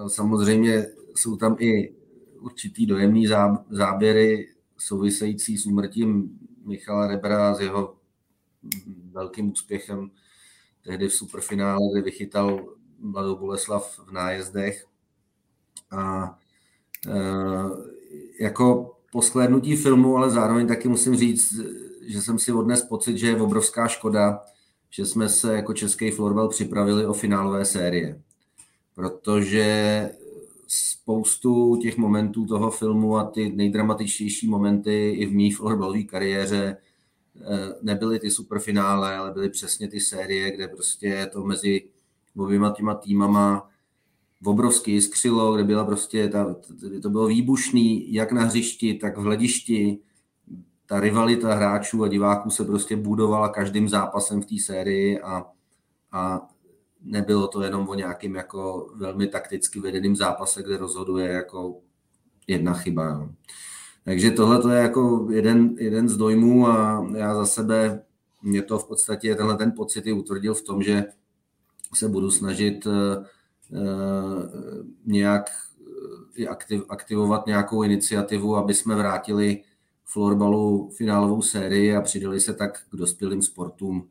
Samozřejmě jsou tam i určitý dojemný záběry související s úmrtím Michala Rebra, s jeho velkým úspěchem tehdy v superfinále, kde vychytal mladou Boleslav v nájezdech. A e, jako po shlédnutí filmu, ale zároveň taky musím říct, že jsem si odnes pocit, že je obrovská škoda, že jsme se jako český florbal připravili o finálové série. Protože spoustu těch momentů toho filmu a ty nejdramatičtější momenty i v mý florbalové kariéře nebyly ty superfinále, ale byly přesně ty série, kde prostě to mezi oběma těma týmama obrovsky jiskřilo, kde byla prostě ta, to bylo výbušný jak na hřišti, tak v hledišti. Ta rivalita hráčů a diváků se prostě budovala každým zápasem v té sérii a, a nebylo to jenom o nějakým jako velmi takticky vedeným zápase, kde rozhoduje jako jedna chyba. No. Takže tohle je jako jeden, jeden z dojmů a já za sebe, mě to v podstatě tenhle ten pocit i utvrdil v tom, že se budu snažit uh, uh, nějak aktiv, aktivovat nějakou iniciativu, aby jsme vrátili florbalu finálovou sérii a přidali se tak k dospělým sportům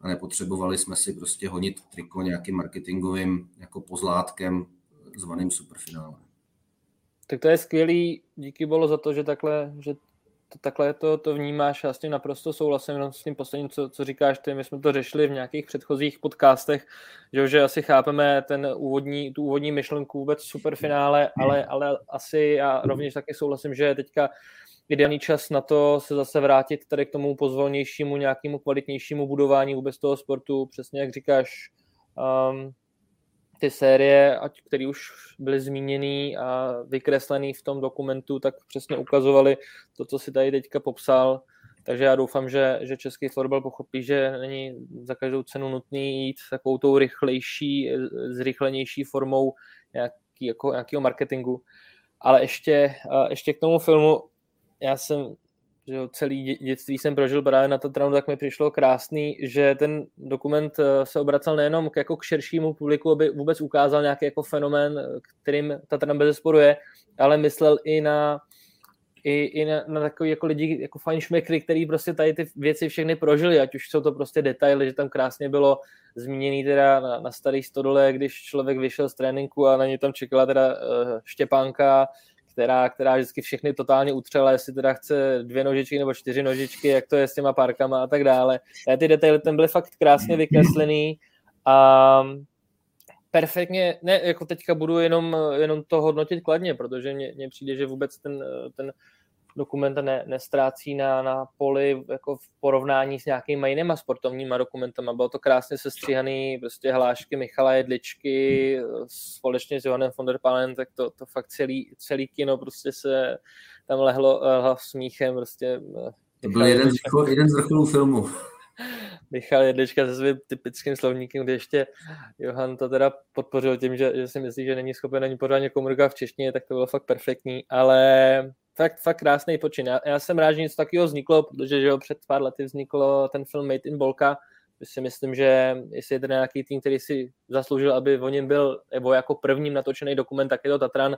a nepotřebovali jsme si prostě honit triko nějakým marketingovým jako pozlátkem zvaným superfinále. Tak to je skvělý, díky Bolo za to, že takhle, že to, takhle to, to vnímáš, já s tím naprosto souhlasím, no, s tím posledním, co, co říkáš ty, my jsme to řešili v nějakých předchozích podcastech, že, že asi chápeme ten úvodní, tu úvodní myšlenku vůbec superfinále, ale, ale asi já rovněž taky souhlasím, že teďka ideální čas na to se zase vrátit tady k tomu pozvolnějšímu, nějakému kvalitnějšímu budování vůbec toho sportu, přesně jak říkáš, um, ty série, které už byly zmíněné a vykreslené v tom dokumentu, tak přesně ukazovaly to, co si tady teďka popsal. Takže já doufám, že, že český florbal pochopí, že není za každou cenu nutný jít takovou tou rychlejší, zrychlenější formou nějaký, jako, nějakého marketingu. Ale ještě, ještě k tomu filmu, já jsem, že celý dětství jsem prožil právě na Tatranu, tak mi přišlo krásný, že ten dokument se obracal nejenom k, jako k širšímu publiku, aby vůbec ukázal nějaký jako fenomén, kterým Tatran bezesporu je, ale myslel i na, i, i na, na takový jako lidi, jako fajnšmekry, který prostě tady ty věci všechny prožili, ať už jsou to prostě detaily, že tam krásně bylo zmíněný teda na, na starý stodole, když člověk vyšel z tréninku a na něj tam čekala teda Štěpánka, Která, která vždycky všechny totálně utřela, jestli teda chce dvě nožičky nebo čtyři nožičky, jak to je s těma párkama a tak dále. Ty detaily tam byly fakt krásně vykreslený a perfektně, ne, jako teďka budu jenom, jenom to hodnotit kladně, protože mně, mně přijde, že vůbec ten, ten dokument ne, nestrácí na, na poli jako v porovnání s nějakýma jinýma sportovníma dokumentama. Bylo to krásně sestříhaný, prostě hlášky Michala Jedličky společně s Johannem von der Palem, tak to, to fakt celý, celý kino prostě se tam lehlo, lehlo smíchem. Prostě to byl jeden, jeden z vrcholů filmu. Michal Jedlička se svým typickým slovníkem, kde ještě Johan to teda podpořil tím, že, že si myslí, že není schopen ani pořádně komunikovat v češtině, tak to bylo fakt perfektní, ale fakt, fakt krásný počin. Já, já jsem rád, že něco takového vzniklo, protože že jo, před pár lety vzniklo ten film Made in Bolka. Si myslím, že jestli je to nějaký tým, který si zasloužil, aby o něm byl, nebo jako prvním natočený dokument, tak je to Tatran.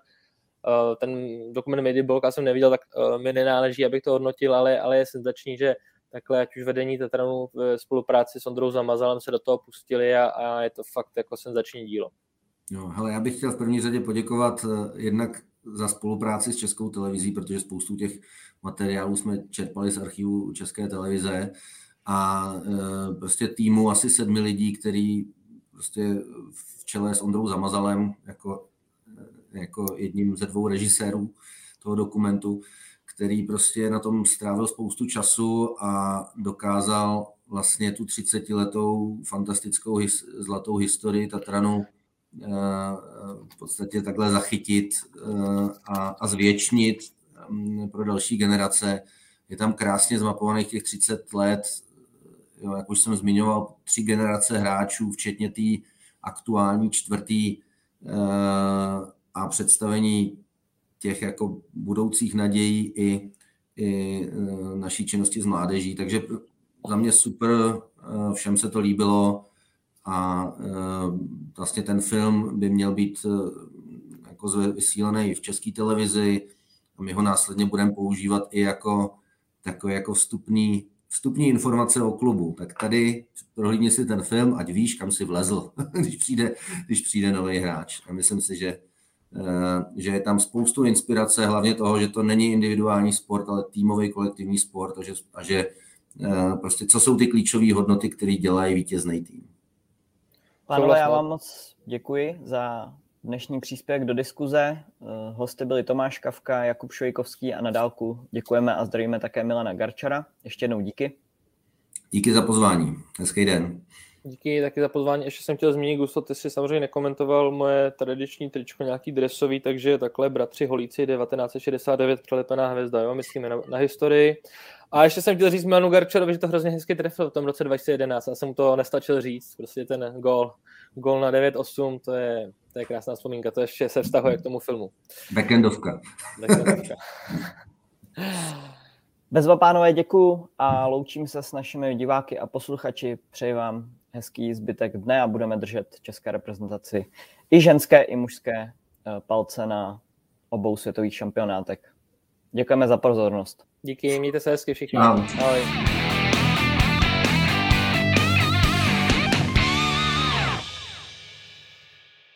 Ten dokument Made in Bolka jsem neviděl, tak mi nenáleží, abych to hodnotil, ale, ale je senzační, že takhle, ať už vedení Tatranu v spolupráci s Ondrou Zamazalem se do toho pustili a, a je to fakt jako senzační dílo. No, hele, já bych chtěl v první řadě poděkovat jednak za spolupráci s Českou televizí, protože spoustu těch materiálů jsme čerpali z archivu České televize a prostě týmu asi sedmi lidí, který prostě v čele s Ondrou Zamazalem jako, jako jedním ze dvou režisérů toho dokumentu, který prostě na tom strávil spoustu času a dokázal vlastně tu třicetiletou fantastickou his, zlatou historii Tatranu v podstatě takhle zachytit a, a zvětšnit pro další generace. Je tam krásně zmapovaných těch třicet let, jo, jak už jsem zmiňoval, tři generace hráčů, včetně té aktuální čtvrtý a představení těch jako budoucích nadějí i, i naší činnosti s mládeží. Takže za mě super, všem se to líbilo a vlastně ten film by měl být jako vysílaný v České televizi a my ho následně budeme používat i jako takové jako vstupní, vstupní informace o klubu. Tak tady prohlídni si ten film, ať víš, kam si vlezl, když přijde, když přijde nový hráč. A myslím si, že že je tam spoustu inspirace, hlavně toho, že to není individuální sport, ale týmový, kolektivní sport a že, a že prostě co jsou ty klíčové hodnoty, které dělají vítězný tým. Pánové, já vám moc děkuji za dnešní příspěvek do diskuze. Hosty byli Tomáš Kafka, Jakub Švejkovský a na dálku děkujeme a zdravíme také Milana Garčara. Ještě jednou díky. Díky za pozvání. Hezký den. Díky taky za pozvání. Ještě jsem chtěl zmínit, Gusto, ty jsi samozřejmě nekomentoval moje tradiční tričko, nějaký dresový, takže takhle Bratři Holíci devatenáct šedesát devět, přelepená hvězda, jo, myslíme na, na historii. A ještě jsem chtěl říct Milanu Garčarovi, že to hrozně hezky trefil v tom roce dva tisíce jedenáct, já jsem mu to nestačil říct, prostě ten gól, gól na devět osm, to je, to je krásná vzpomínka, to ještě se vztahuje k tomu filmu. Backendovka. Backendovka. Bezva, pánové, děkuju a loučím se s našimi diváky a posluchači, přeji vám hezký zbytek dne a budeme držet české reprezentaci i ženské, i mužské palce na obou světových šampionátech. Děkujeme za pozornost. Díky, mějte se hezky všichni. Ahoj. Ahoj.